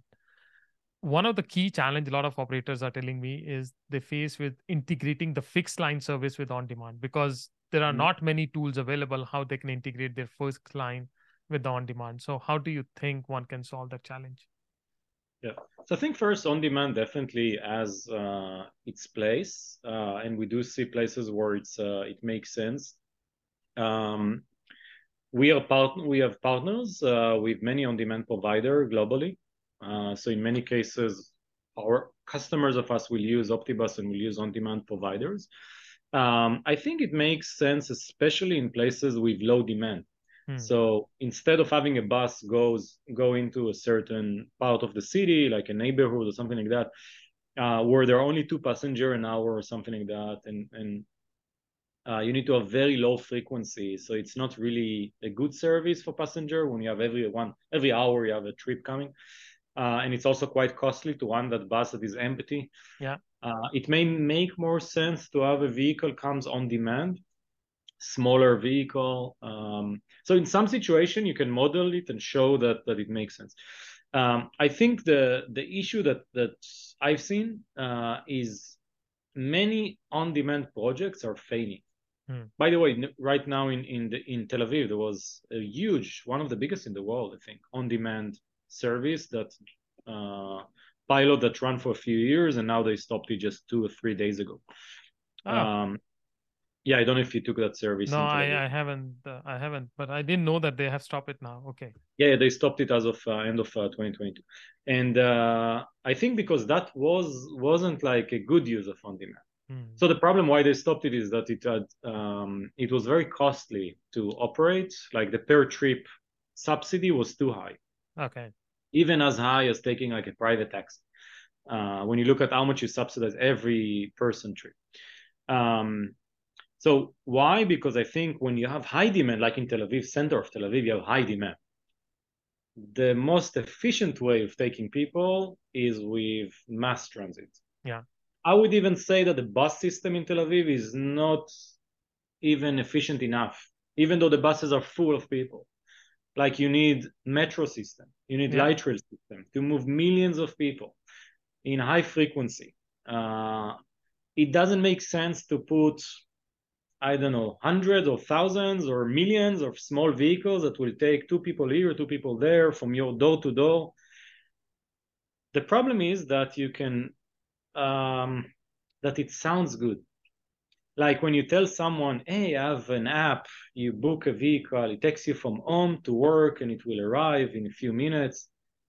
one of the key challenge a lot of operators are telling me is they face with integrating the fixed line service with on-demand, because there are not many tools available how they can integrate their fixed line with the on-demand. So how do you think one can solve that challenge? Yeah, so I think first on-demand definitely has its place, and we do see places where it makes sense. We have partners with many on-demand providers globally. So in many cases, our customers of us will use Optibus and will use on-demand providers. I think it makes sense, especially in places with low demand. So instead of having a bus go into a certain part of the city, like a neighborhood or something like that, where there are only 2 passengers an hour or something like that, and you need to have very low frequency. So it's not really a good service for passenger when you have every hour you have a trip coming. And it's also quite costly to run that bus that is empty. Yeah, it may make more sense to have a vehicle comes on demand. Smaller vehicle. So in some situation, you can model it and show that it makes sense. I think the issue that I've seen is many on-demand projects are failing. By the way, right now in Tel Aviv, there was a huge, one of the biggest in the world, I think, on-demand service that pilot that ran for a few years, and now they stopped it just 2 or 3 days ago. Yeah, I don't know if you took that service. No, I haven't, but I didn't know that they have stopped it now. Okay. Yeah, they stopped it as of end of 2022, and I think because that wasn't like a good use of on demand. So the problem why they stopped it is that it had it was very costly to operate. Like the per trip subsidy was too high. Okay. Even as high as taking like a private taxi. When you look at how much you subsidize every person trip. So why? Because I think when you have high demand, like in Tel Aviv, center of Tel Aviv, you have high demand. The most efficient way of taking people is with mass transit. Yeah, I would even say that the bus system in Tel Aviv is not even efficient enough, even though the buses are full of people. Like you need metro system, you need light rail system to move millions of people in high frequency. It doesn't make sense to put, I don't know, hundreds or thousands or millions of small vehicles that will take 2 people here, 2 people there from your door to door. The problem is that you can, that it sounds good. Like when you tell someone, hey, I have an app, you book a vehicle, it takes you from home to work and it will arrive in a few minutes.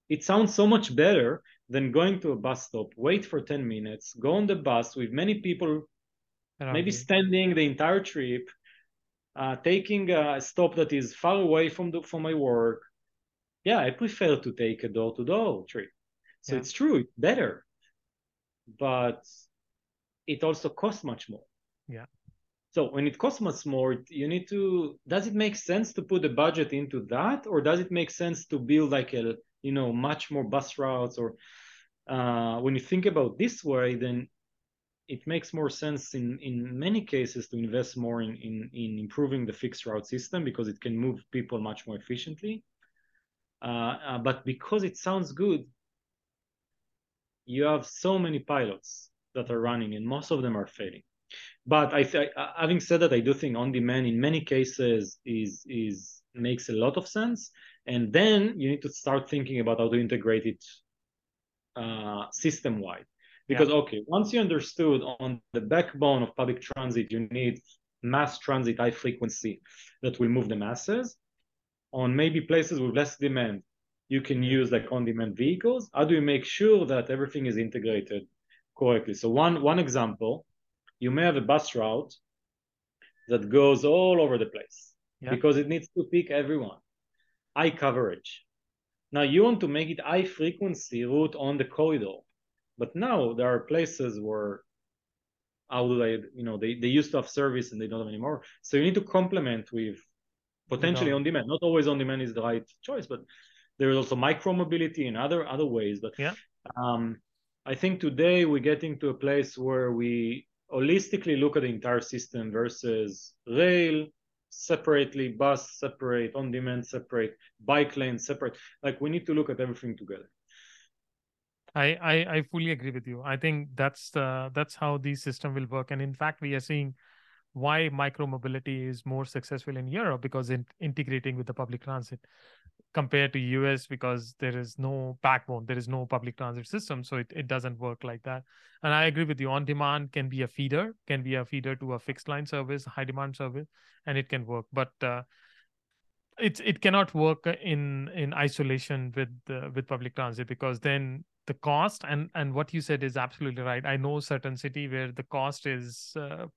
It sounds so much better than going to a bus stop, wait for 10 minutes, go on the bus with many people, maybe standing the entire trip, taking a stop that is far away from my work. Yeah, I prefer to take a door-to-door trip. So it's true, it's better, but it also costs much more. Yeah. So when it costs much more, you need to, does it make sense to put a budget into that? Or does it make sense to build like a, you know, much more bus routes? Or when you think about this way, then it makes more sense in many cases to invest more in improving the fixed route system because it can move people much more efficiently. But because it sounds good, you have so many pilots that are running and most of them are failing. But having said that, I do think on-demand in many cases is makes a lot of sense. And then you need to start thinking about how to integrate it system-wide. Because, okay, once you understood on the backbone of public transit, you need mass transit, high frequency that will move the masses. On maybe places with less demand, you can use like on-demand vehicles. How do you make sure that everything is integrated correctly? So one example, you may have a bus route that goes all over the place because it needs to pick everyone. High coverage. Now you want to make it high frequency route on the corridor, but now there are places where, how do they, you know, they used to have service and they don't have anymore. So you need to complement with potentially on demand. Not always on demand is the right choice, but there is also micro mobility and other ways. But I think today we're getting to a place where we holistically look at the entire system versus rail separately, bus separate, on demand separate, bike lane separate. Like we need to look at everything together. I fully agree with you. I think that's how the system will work. And in fact, we are seeing why micro mobility is more successful in Europe because in integrating with the public transit compared to US, because there is no backbone, there is no public transit system. So it doesn't work like that. And I agree with you, on demand can be a feeder, to a fixed line service, high demand service, and it can work. But it cannot work in isolation with public transit, because then the cost, and what you said is absolutely right. I know certain city where the cost is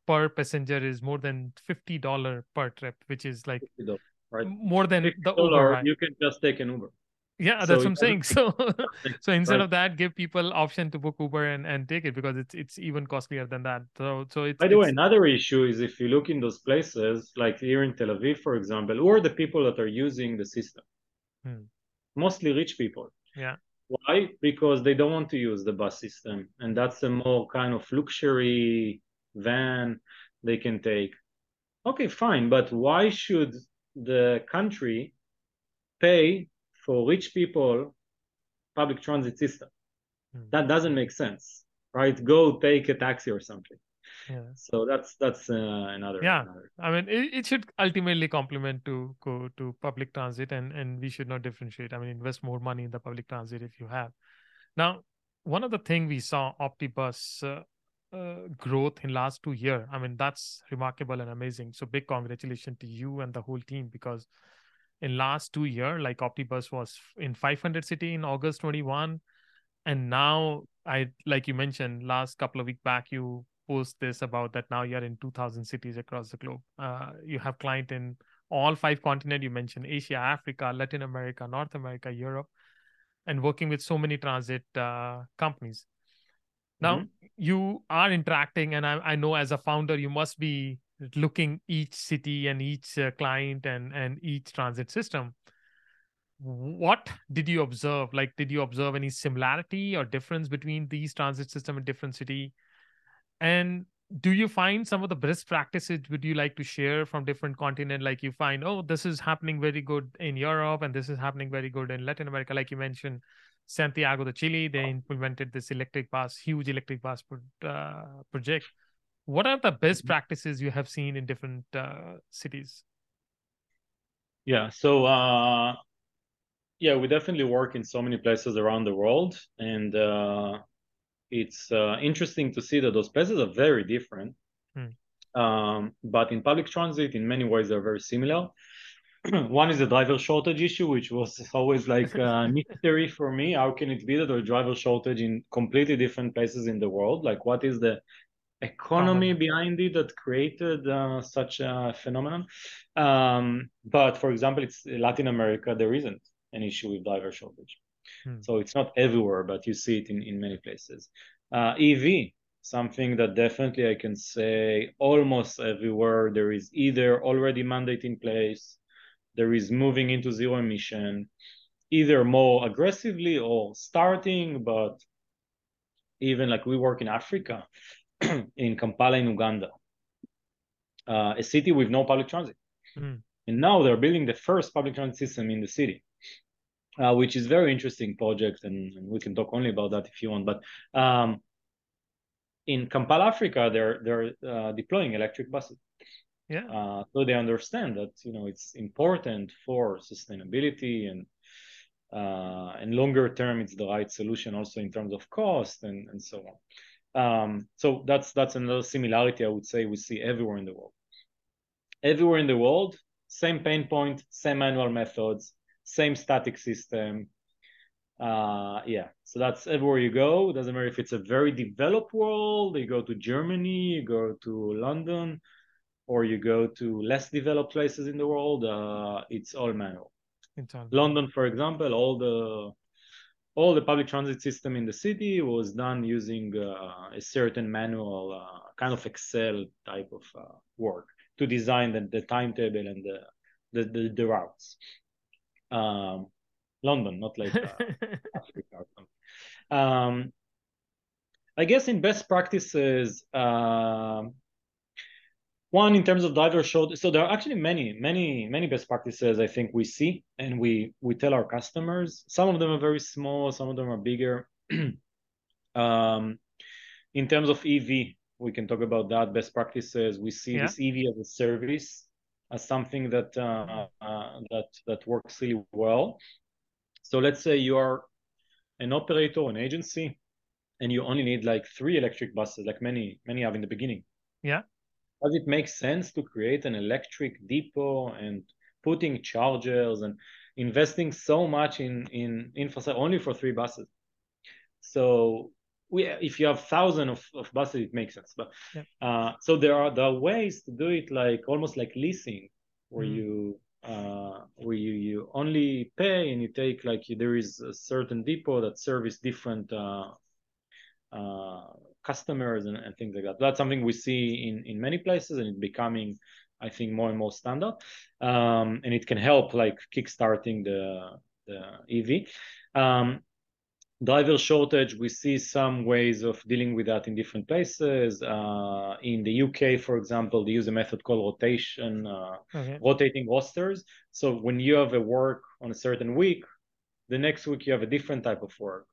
per passenger is more than $50 per trip, which is like more than the Uber. Right? You can just take an Uber. Yeah, so that's what I'm saying. So instead of that, give people option to book Uber and take it, because it's even costlier than that. So it's, by the way, another issue is if you look in those places, like here in Tel Aviv, for example, who are the people that are using the system? Mostly rich people. Yeah. Why? Because they don't want to use the bus system, and that's a more kind of luxury van they can take. Okay, fine, but why should the country pay for rich people public transit system? That doesn't make sense, right? Go take a taxi or something. Yeah. So that's another. Yeah, another. I mean, it should ultimately complement to go to public transit, and we should not differentiate. I mean, invest more money in the public transit if you have. Now, one of the things we saw Optibus growth in last 2 years. I mean, that's remarkable and amazing. So big congratulations to you and the whole team, because in last 2 years, like Optibus was in 500 city in August 21, and now like you mentioned last couple of weeks back, you post this about that now you're in 2,000 cities across the globe. You have client in all 5 continents. You mentioned Asia, Africa, Latin America, North America, Europe, and working with so many transit companies. Now you are interacting, and I know as a founder, you must be looking each city and each client and each transit system. What did you observe? Like, did you observe any similarity or difference between these transit system in different city? And do you find some of the best practices would you like to share from different continents? Like you find, oh, this is happening very good in Europe and this is happening very good in Latin America. Like you mentioned, Santiago de Chile, they implemented this electric bus, huge electric bus project. What are the best practices you have seen in different cities? Yeah, so we definitely work in so many places around the world, and it's interesting to see that those places are very different. But in public transit, in many ways, they're very similar. One is the driver shortage issue, which was always like a mystery for me. How can it be that there's driver shortage in completely different places in the world? Like, what is the economy behind it that created such a phenomenon? But for example, it's Latin America, there isn't an issue with driver shortage. So it's not everywhere, but you see it in many places. EV, something that definitely I can say almost everywhere there is either already mandate in place, there is moving into zero emission, either more aggressively or starting, but even like we work in Africa, in Kampala in Uganda, a city with no public transit. And now they're building the first public transit system in the city, which is very interesting project, and we can talk only about that if you want. But in Kampala, Africa, they're deploying electric buses. Yeah. So they understand that, you know, it's important for sustainability and longer term, it's the right solution also in terms of cost and so on. So that's another similarity I would say we see everywhere in the world. Everywhere in the world, same pain point, same manual methods, same static system. Yeah, so that's everywhere you go. It doesn't matter if it's a very developed world, you go to Germany, you go to London, or you go to less developed places in the world, it's all manual. London, for example, all the public transit system in the city was done using a certain manual, kind of Excel type of work to design the timetable and the routes. London, not like Africa or something. I guess in best practices, one in terms of driver short. So there are actually many best practices I think we see and we tell our customers. Some of them are very small, some of them are bigger. In terms of EV, we can talk about that best practices. We see this EV as a service, as something that that works really well. So let's say you are an operator, an agency, and you only need like 3 electric buses, like many have in the beginning. Yeah. Does it make sense to create an electric depot and putting chargers and investing so much in infrastructure only for 3 buses? So if you have thousands of buses, it makes sense. But so there are ways to do it, like almost like leasing, where you only pay and you take like there is a certain depot that service different customers and things like that. That's something we see in many places, and it's becoming, I think, more and more standard. And it can help like kickstarting the EV. Driver shortage, we see some ways of dealing with that in different places. In the UK, for example, they use a method called rotation, rotating rosters. So when you have a work on a certain week, the next week you have a different type of work.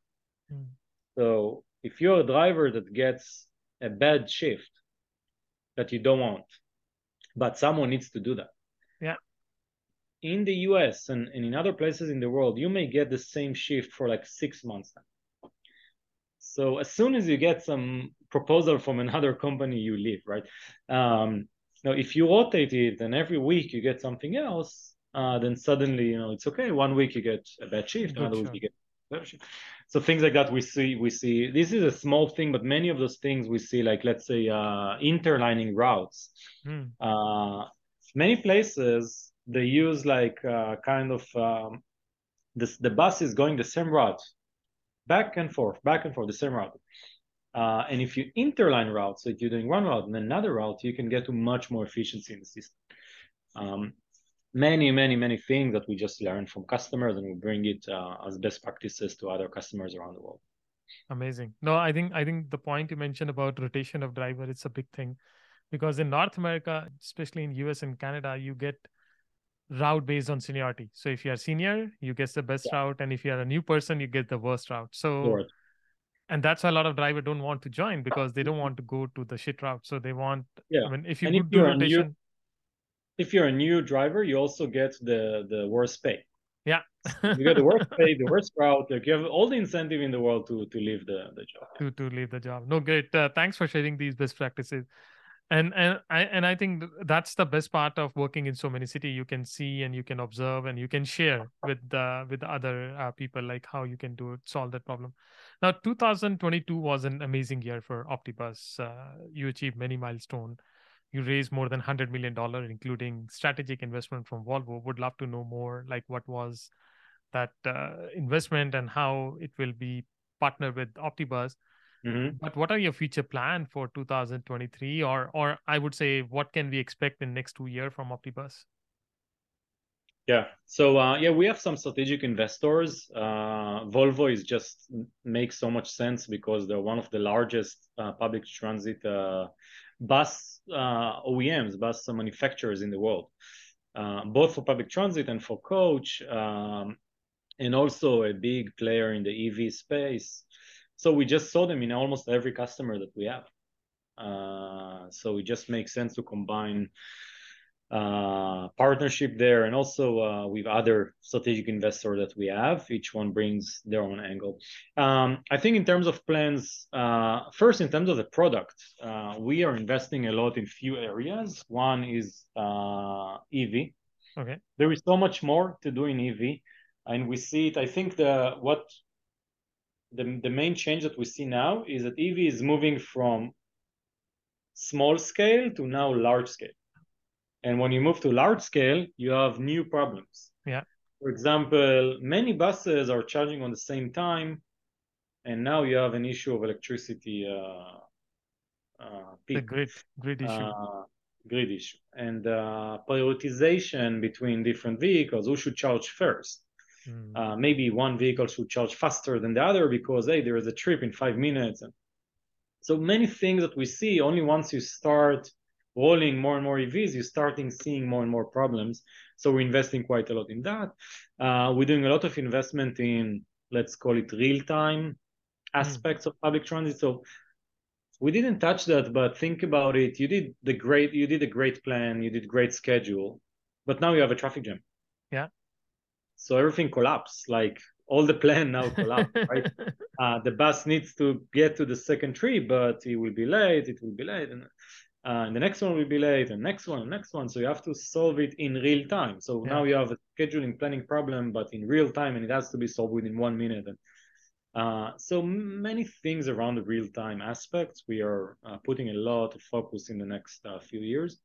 So if you're a driver that gets a bad shift that you don't want, but someone needs to do that. Yeah. In the US and in other places in the world, you may get the same shift for like 6 months now. So as soon as you get some proposal from another company, you leave, right? Now, if you rotate it and every week you get something else, then suddenly, you know, it's okay. One week you get a bad shift, another week you get a bad shift. So things like that we see. This is a small thing, but many of those things we see, like let's say interlining routes. Many places they use like kind of the bus is going the same route, back and forth, the same route. And if you interline routes, so if you're doing one route and another route, you can get to much more efficiency in the system. Many things that we just learned from customers, and we bring it as best practices to other customers around the world. Amazing. No, I think the point you mentioned about rotation of driver, it's a big thing, because in North America, especially in US and Canada, you get route based on seniority. So if you are senior, you get the best route, and if you are a new person, you get the worst route. So, and that's why a lot of drivers don't want to join, because they don't want to go to the shit route. So they want, I mean, if you could do rotation. If you're a new driver, you also get the worst pay. Yeah. You get the worst pay, the worst route. Like you have all the incentive in the world to leave the job. To leave the job. No, great. Thanks for sharing these best practices. And I think that's the best part of working in so many cities. You can see and you can observe and you can share with other people, like how you can do it, solve that problem. Now, 2022 was an amazing year for Optibus. You achieved many milestones. You raised more than $100 million, including strategic investment from Volvo. Would love to know more, like what was investment and how it will be partnered with Optibus. Mm-hmm. But what are your future plans for 2023, or I would say, what can we expect in the next 2 years from Optibus? Yeah, so we have some strategic investors. Volvo is just makes so much sense because they're one of the largest public transit bus OEMs, bus manufacturers in the world, both for public transit and for coach, and also a big player in the EV space. So we just saw them in almost every customer that we have. So it just makes sense to combine partnership there, and also with other strategic investors that we have. Each one brings their own angle. I think in terms of plans, first in terms of the product, we are investing a lot in few areas. One is EV. Okay. There is so much more to do in EV, and we see it. I think the main change that we see now is that EV is moving from small scale to now large scale. And when you move to large scale, you have new problems. Yeah. For example, many buses are charging on the same time, and now you have an issue of electricity. The grid issue. Grid issue. And prioritization between different vehicles, who should charge first? Maybe one vehicle should charge faster than the other because, hey, there is a trip in 5 minutes. And so many things that we see, only once you start rolling more and more EVs, you're starting seeing more and more problems. So we're investing quite a lot in that. We're doing a lot of investment in, let's call it, real-time aspects of public transit. So we didn't touch that, but think about it. You did a great plan. You did great schedule, but now you have a traffic jam. Yeah. So everything collapsed, like all the plan now collapsed, right? The bus needs to get to the second tree, but it will be late, and the next one will be late, and next one. So you have to solve it in real time. So now you have a scheduling planning problem, but in real time, and it has to be solved within 1 minute. And so many things around the real time aspects, we are putting a lot of focus in the next few years.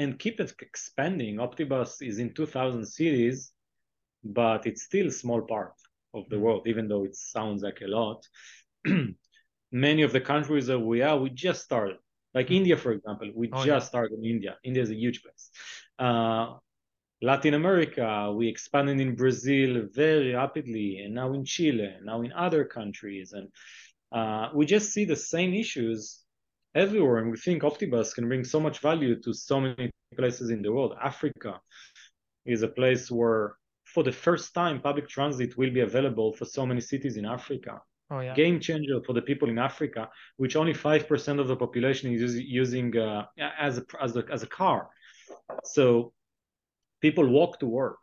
And keep it expanding. Optibus is in 2,000 cities, but it's still a small part of the world, even though it sounds like a lot. Many of the countries that we are, we just started. Like India, for example, we started in India. India is a huge place. Latin America, we expanded in Brazil very rapidly, and now in Chile, now in other countries. And we just see the same issues everywhere, and we think Optibus can bring so much value to so many places in the world. Africa is a place where, for the first time, public transit will be available for so many cities in Africa. Oh, yeah. Game changer for the people in Africa, which only 5% of the population is using as a car. So people walk to work,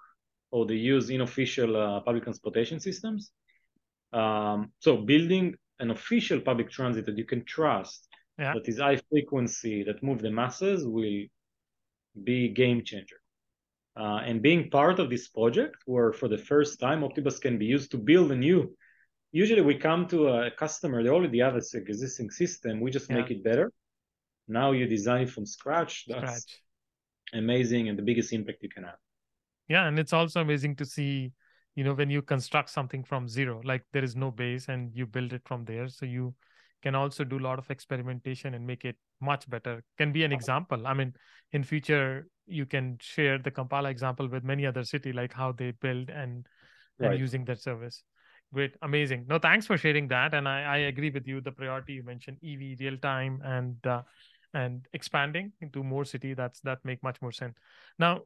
or they use unofficial public transportation systems. So building an official public transit that you can trust, that is high frequency, that move the masses, will be game changer. And being part of this project, where for the first time Optibus can be used to build a new. Usually we come to a customer, they already have an existing system, we just make it better. Now you design it from scratch. That's amazing, and the biggest impact you can have. Yeah, and it's also amazing to see, when you construct something from zero, like there is no base and you build it from there. So you can also do a lot of experimentation and make it much better. Can be an example. I mean, in future, you can share the Kampala example with many other cities, like how they build and using that service. Great. Amazing. No, thanks for sharing that. And I agree with you. The priority you mentioned, EV, real time, and expanding into more city, that make much more sense. Now,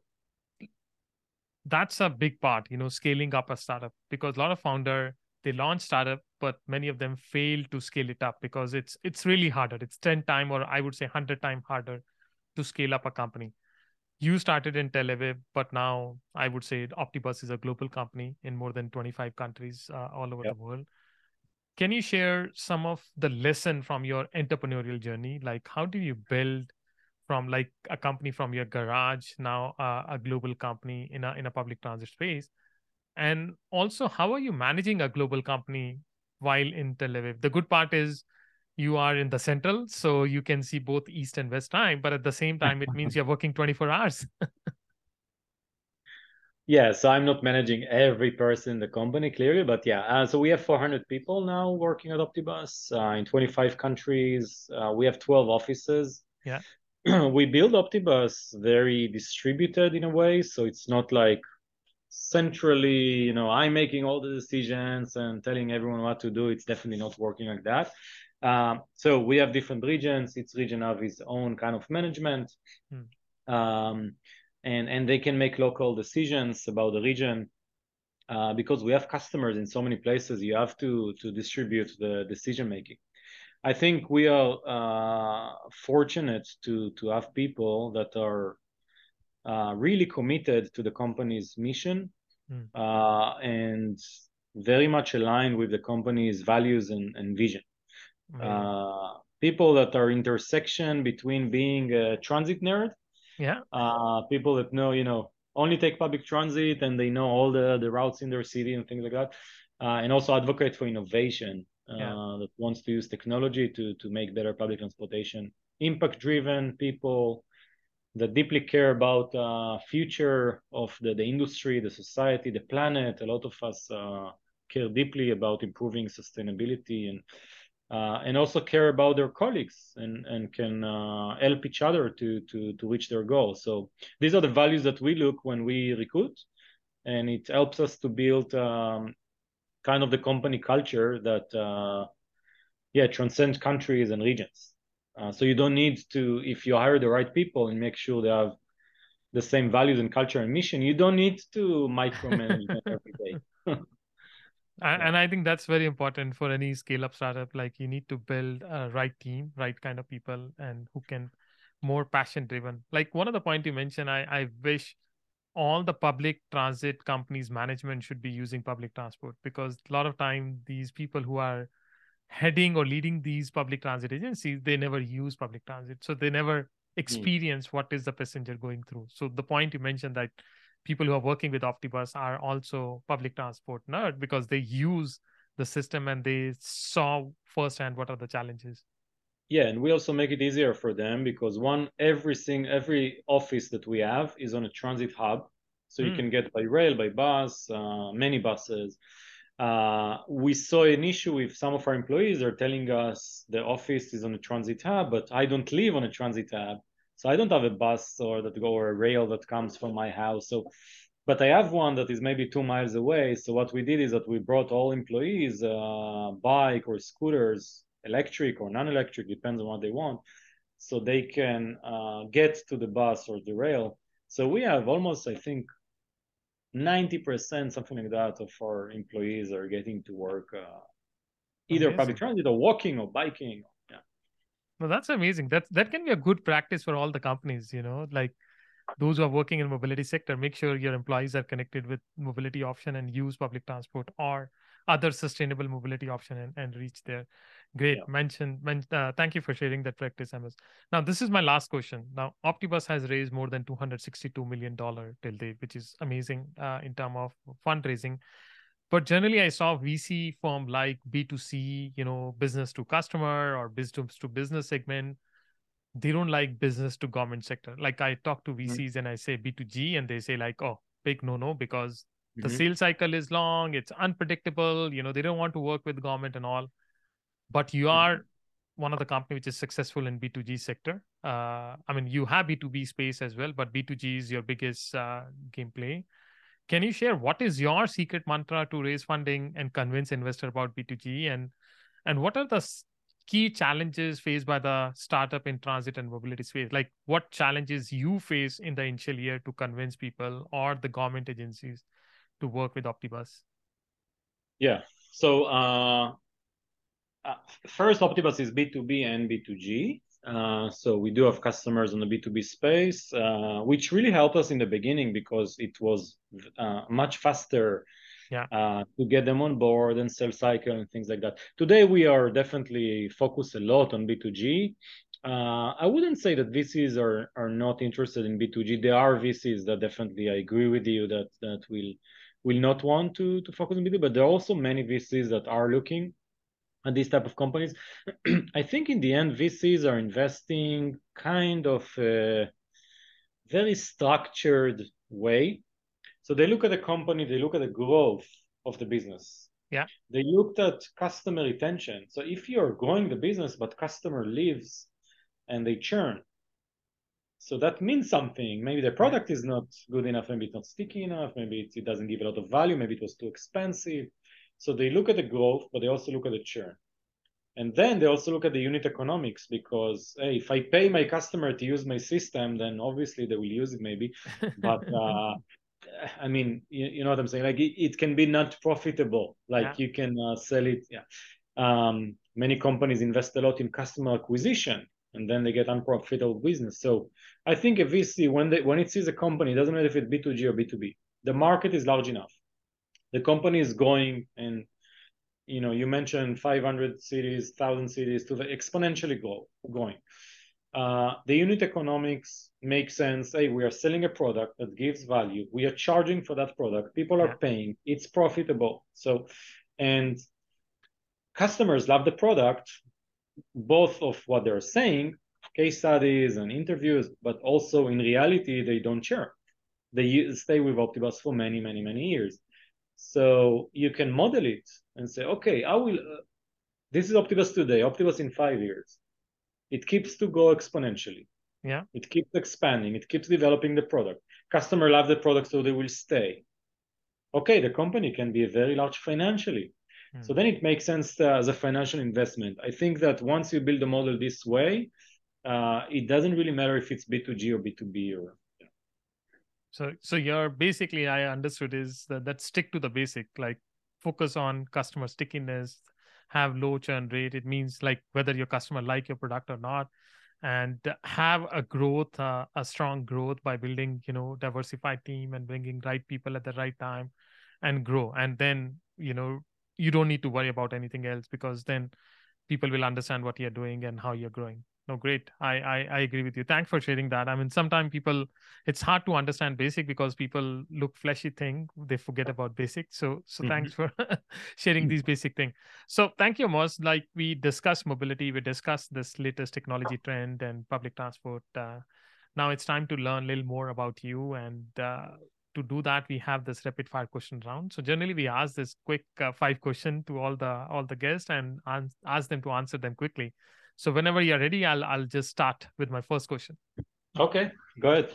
that's a big part, scaling up a startup, because a lot of founder, they launch startup, but many of them fail to scale it up because it's really harder. It's 10 times, or I would say 100 times harder to scale up a company. You started in Tel Aviv, but now I would say Optibus is a global company in more than 25 countries all over the world. Can you share some of the lesson from your entrepreneurial journey? Like, how do you build from like a company from your garage, now a global company in a public transit space? And also, how are you managing a global company while in Tel Aviv? The good part is, you are in the central, so you can see both east and west time, but at the same time, it means you're working 24 hours. Yeah, so I'm not managing every person in the company, clearly, but yeah. So we have 400 people now working at Optibus in 25 countries. We have 12 offices. Yeah. We build Optibus very distributed in a way, so it's not like centrally, you know, I'm making all the decisions and telling everyone what to do. It's definitely not working like that. So we have different regions. Each region have its own kind of management, and they can make local decisions about the region because we have customers in so many places. You have to distribute the decision making. I think we are fortunate to have people that are really committed to the company's mission and very much aligned with the company's values and vision. People that are intersection between being a transit nerd, people that know, you know, only take public transit and they know all the routes in their city and things like that, and also advocate for innovation that wants to use technology to make better public transportation, impact-driven people that deeply care about future of the industry, the society, the planet. A lot of us care deeply about improving sustainability and also care about their colleagues and can help each other to reach their goals. So these are the values that we look when we recruit, and it helps us to build kind of the company culture that transcends countries and regions. So you don't need to, if you hire the right people and make sure they have the same values and culture and mission, you don't need to micromanage them every day. And I think that's very important for any scale-up startup. Like, you need to build a right team, right kind of people, and who can more passion-driven. Like one of the points you mentioned, I wish all the public transit companies' management should be using public transport, because a lot of time these people who are heading or leading these public transit agencies, they never use public transit. So they never experience what is the passenger going through. So the point you mentioned that people who are working with Optibus are also public transport nerd because they use the system and they saw firsthand what are the challenges. Yeah, and we also make it easier for them because every office that we have is on a transit hub. So you can get by rail, by bus, many buses. We saw an issue with some of our employees are telling us the office is on a transit hub, but I don't live on a transit hub. So I don't have a bus or a rail that comes from my house. But I have one that is maybe 2 miles away. So what we did is that we brought all employees bike or scooters, electric or non-electric, depends on what they want, so they can get to the bus or the rail. So we have almost, I think, 90%, something like that, of our employees are getting to work either public transit or walking or biking. Yeah. Well, that's amazing. That can be a good practice for all the companies, you know, like those who are working in the mobility sector, make sure your employees are connected with mobility option and use public transport or other sustainable mobility option and reach there. Great. Yeah. Thank you for sharing that practice, Amos. Now, this is my last question. Now, Optibus has raised more than $262 million till date, which is amazing in terms of fundraising. But generally, I saw VC firm like B2C, you know, business to customer or business to business segment. They don't like business to government sector. Like, I talk to VCs and I say B2G and they say like, oh, big no-no, because the sales cycle is long, it's unpredictable, you know, they don't want to work with government and all. But you are one of the company which is successful in B2G sector. I mean, you have B2B space as well, but B2G is your biggest gameplay. Can you share what is your secret mantra to raise funding and convince investor about B2G? And what are the key challenges faced by the startup in transit and mobility space? Like, what challenges you face in the initial year to convince people or the government agencies to work with Optibus? Yeah. So first, Optibus is B2B and B2G. So we do have customers on the B2B space, which really helped us in the beginning because it was much faster to get them on board and sales cycle and things like that. Today, we are definitely focused a lot on B2G. I wouldn't say that VCs are not interested in B2G. There are VCs that definitely, I agree with you, that will not want to focus on B2G, but there are also many VCs that are looking at these type of companies. I think in the end, VCs are investing kind of a very structured way. So they look at the company, they look at the growth of the business. Yeah. They looked at customer retention. So if you're growing the business, but customer leaves and they churn, so that means something. Maybe the product is not good enough. Maybe it's not sticky enough. Maybe it doesn't give a lot of value. Maybe it was too expensive. So they look at the growth, but they also look at the churn. And then they also look at the unit economics because, hey, if I pay my customer to use my system, then obviously they will use it maybe. But, I mean, you know what I'm saying? Like it can be not profitable. Like you can sell it. Yeah. Many companies invest a lot in customer acquisition, and then they get unprofitable business. So I think a VC, when it sees a company, it doesn't matter if it's B2G or B2B, the market is large enough. The company is growing, and you know, you mentioned 500 cities, 1,000 cities, to the exponentially going. The unit economics make sense. Hey, we are selling a product that gives value. We are charging for that product. People are paying. It's profitable. So, and customers love the product, both of what they're saying, case studies and interviews, but also in reality, they don't share. They stay with Optibus for many, many, many years. So you can model it and say, okay, I will, this is Optibus today, Optibus in 5 years. It keeps to go exponentially. Yeah. It keeps expanding. It keeps developing the product. Customer love the product, so they will stay. Okay, the company can be very large financially. So then it makes sense as a financial investment. I think that once you build a model this way, it doesn't really matter if it's B2G or B2B or. Yeah. So you're basically, I understood, is that stick to the basic, like focus on customer stickiness, have low churn rate. It means like whether your customer like your product or not, and have a growth, a strong growth by building, you know, diversified team and bringing right people at the right time, and grow. And then, you know, you don't need to worry about anything else because then people will understand what you're doing and how you're growing. No, great. I agree with you. Thanks for sharing that. I mean, sometimes people, it's hard to understand basic because people look fleshy thing. They forget about basic. So thanks for sharing these basic things. So thank you, Amos. Like we discussed mobility, we discussed this latest technology trend and public transport. Now it's time to learn a little more about you, and to do that, we have this rapid fire question round. So generally we ask this quick 5 question to all the guests and ask them to answer them quickly. So whenever you're ready, I'll just start with my first question. Okay, go ahead.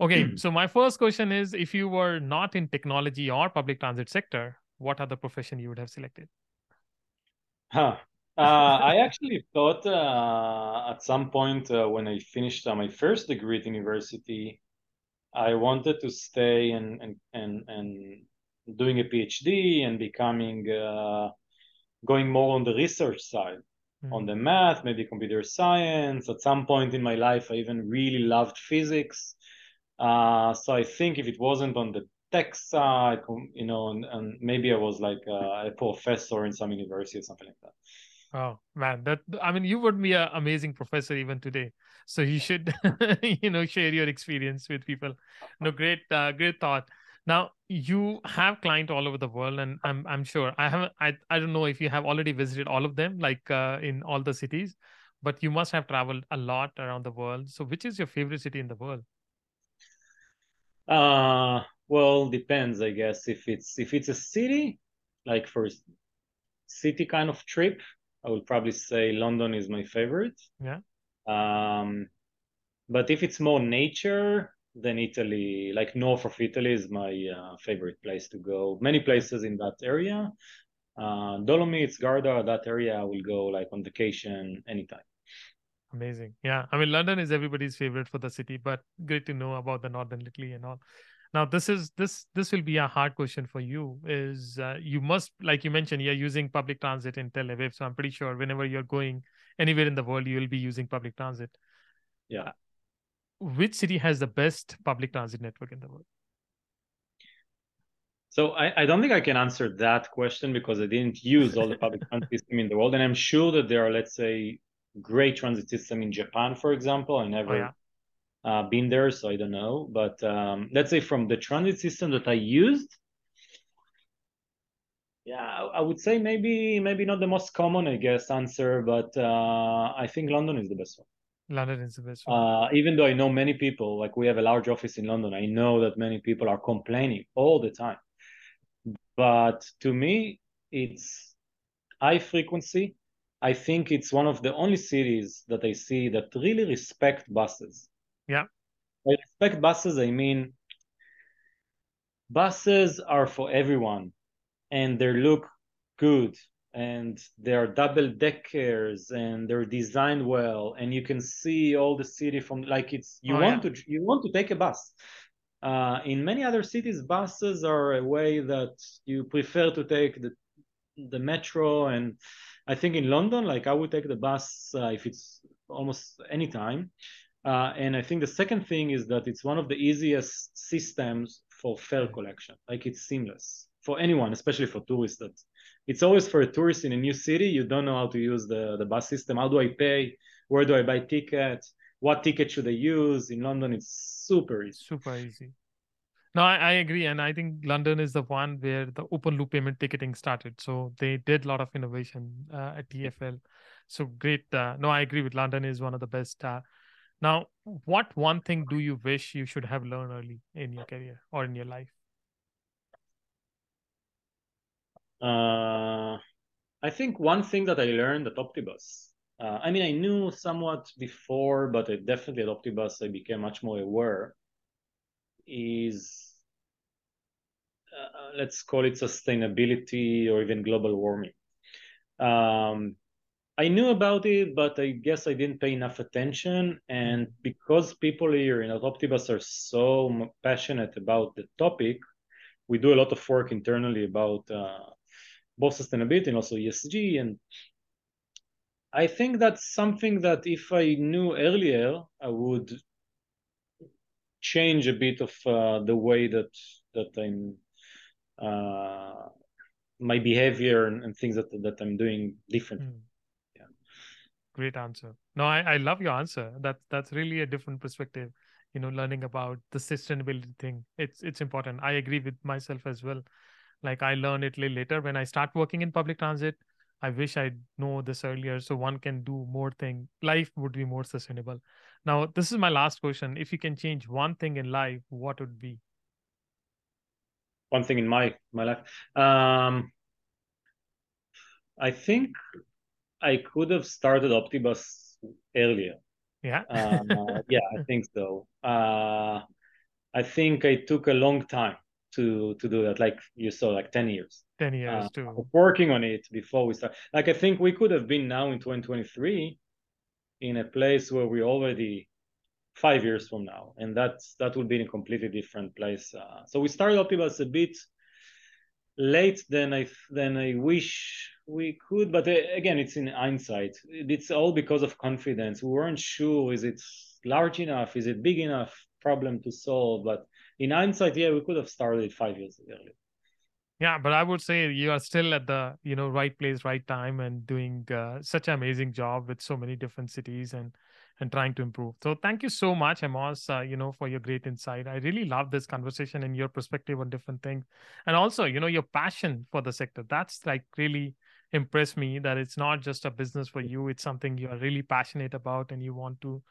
Okay, so my first question is, if you were not in technology or public transit sector, what other profession you would have selected? I actually thought at some point when I finished my first degree at university, I wanted to stay and doing a PhD and becoming going more on the research side, on the math, maybe computer science. At some point in my life, I even really loved physics. So I think if it wasn't on the tech side, you know, and maybe I was like a professor in some university or something like that. Oh man, you would be an amazing professor even today. So you should, you know, share your experience with people. No, great thought. Now you have clients all over the world, and I'm sure I don't know if you have already visited all of them, like in all the cities, but you must have traveled a lot around the world. So which is your favorite city in the world? Well, depends, I guess. If it's a city, like for city kind of trip, I would probably say London is my favorite. Yeah. But if it's more nature, then Italy, like north of Italy, is my favorite place to go. Many places in that area, Dolomites, Garda, that area, I will go like on vacation anytime. Amazing. Yeah. I mean, London is everybody's favorite for the city, but great to know about the Northern Italy and all. Now, this will be a hard question for you. Is you must, like you mentioned, you're using public transit in Tel Aviv. So I'm pretty sure whenever you're going anywhere in the world, you will be using public transit. Yeah. Which city has the best public transit network in the world? So I don't think I can answer that question because I didn't use all the public transit system in the world. And I'm sure that there are, let's say, great transit system in Japan, for example. I never... Oh, yeah. Been there, so I don't know. But let's say from the transit system that I used, I would say maybe not the most common, I guess, answer, but I think London is the best one. London is the best one. Even though I know many people, like we have a large office in London, I know that many people are complaining all the time. But to me, it's high frequency. I think it's one of the only cities that I see that really respect buses. Yeah. I respect buses. I mean, buses are for everyone and they look good and they are double deckers and they're designed well and you can see all the city from, like, it's you want to take a bus. In many other cities, buses are a way that you prefer to take the metro. And I think in London, like, I would take the bus if it's almost any time. And I think the second thing is that it's one of the easiest systems for fare collection. Like, it's seamless for anyone, especially for tourists. That it's always for a tourist in a new city. You don't know how to use the bus system. How do I pay? Where do I buy tickets? What ticket should I use? In London, it's super easy. Super easy. No, I agree. And I think London is the one where the open loop payment ticketing started. So they did a lot of innovation at TFL. So great. No, I agree with London is one of the best. Now, what one thing do you wish you should have learned early in your career or in your life? I think one thing that I learned at Optibus. I mean, I knew somewhat before, but I definitely at Optibus, I became much more aware. Is, let's call it sustainability or even global warming. I knew about it, but I guess I didn't pay enough attention. And because people here in Optibus are so passionate about the topic, we do a lot of work internally about both sustainability and also ESG. And I think that's something that if I knew earlier, I would change a bit of the way that I'm my behavior and things that I'm doing differently. Mm. Yeah. Great answer. No, I love your answer. That's really a different perspective. You know, learning about the sustainability thing. It's important. I agree with myself as well. Like, I learned it later when I start working in public transit. I wish I know this earlier so one can do more thing. Life would be more sustainable. Now, this is my last question. If you can change one thing in life, what would be? One thing in my life? I think I could have started Optibus earlier. Yeah? Yeah, I think so. I think I took a long time to do that, like you saw, like 10 years. 10 years too. Working on it before we start. Like, I think we could have been now in 2023 in a place where we're already 5 years from now. And that would be in a completely different place. So we started Optibus a bit late than I wish we could. But again, it's in hindsight. It's all because of confidence. We weren't sure, is it large enough? Is it big enough problem to solve? But in hindsight, yeah, we could have started 5 years earlier. Yeah, but I would say you are still at the right place, right time, and doing such an amazing job with so many different cities and trying to improve. So thank you so much, Amos, for your great insight. I really love this conversation and your perspective on different things, and also your passion for the sector. That's like really impressed me that it's not just a business for you; it's something you are really passionate about, and you want to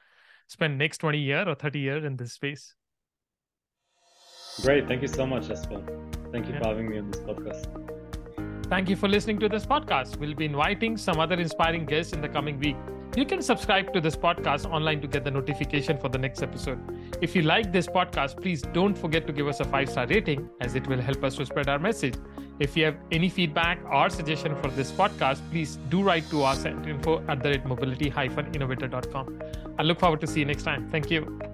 spend next 20 years or 30 years in this space. Great. Thank you so much, Aspen. Thank you for having me on this podcast. Thank you for listening to this podcast. We'll be inviting some other inspiring guests in the coming week. You can subscribe to this podcast online to get the notification for the next episode. If you like this podcast, please don't forget to give us a 5-star rating, as it will help us to spread our message. If you have any feedback or suggestion for this podcast, please do write to us at info@mobility-innovator.com. I look forward to see you next time. Thank you.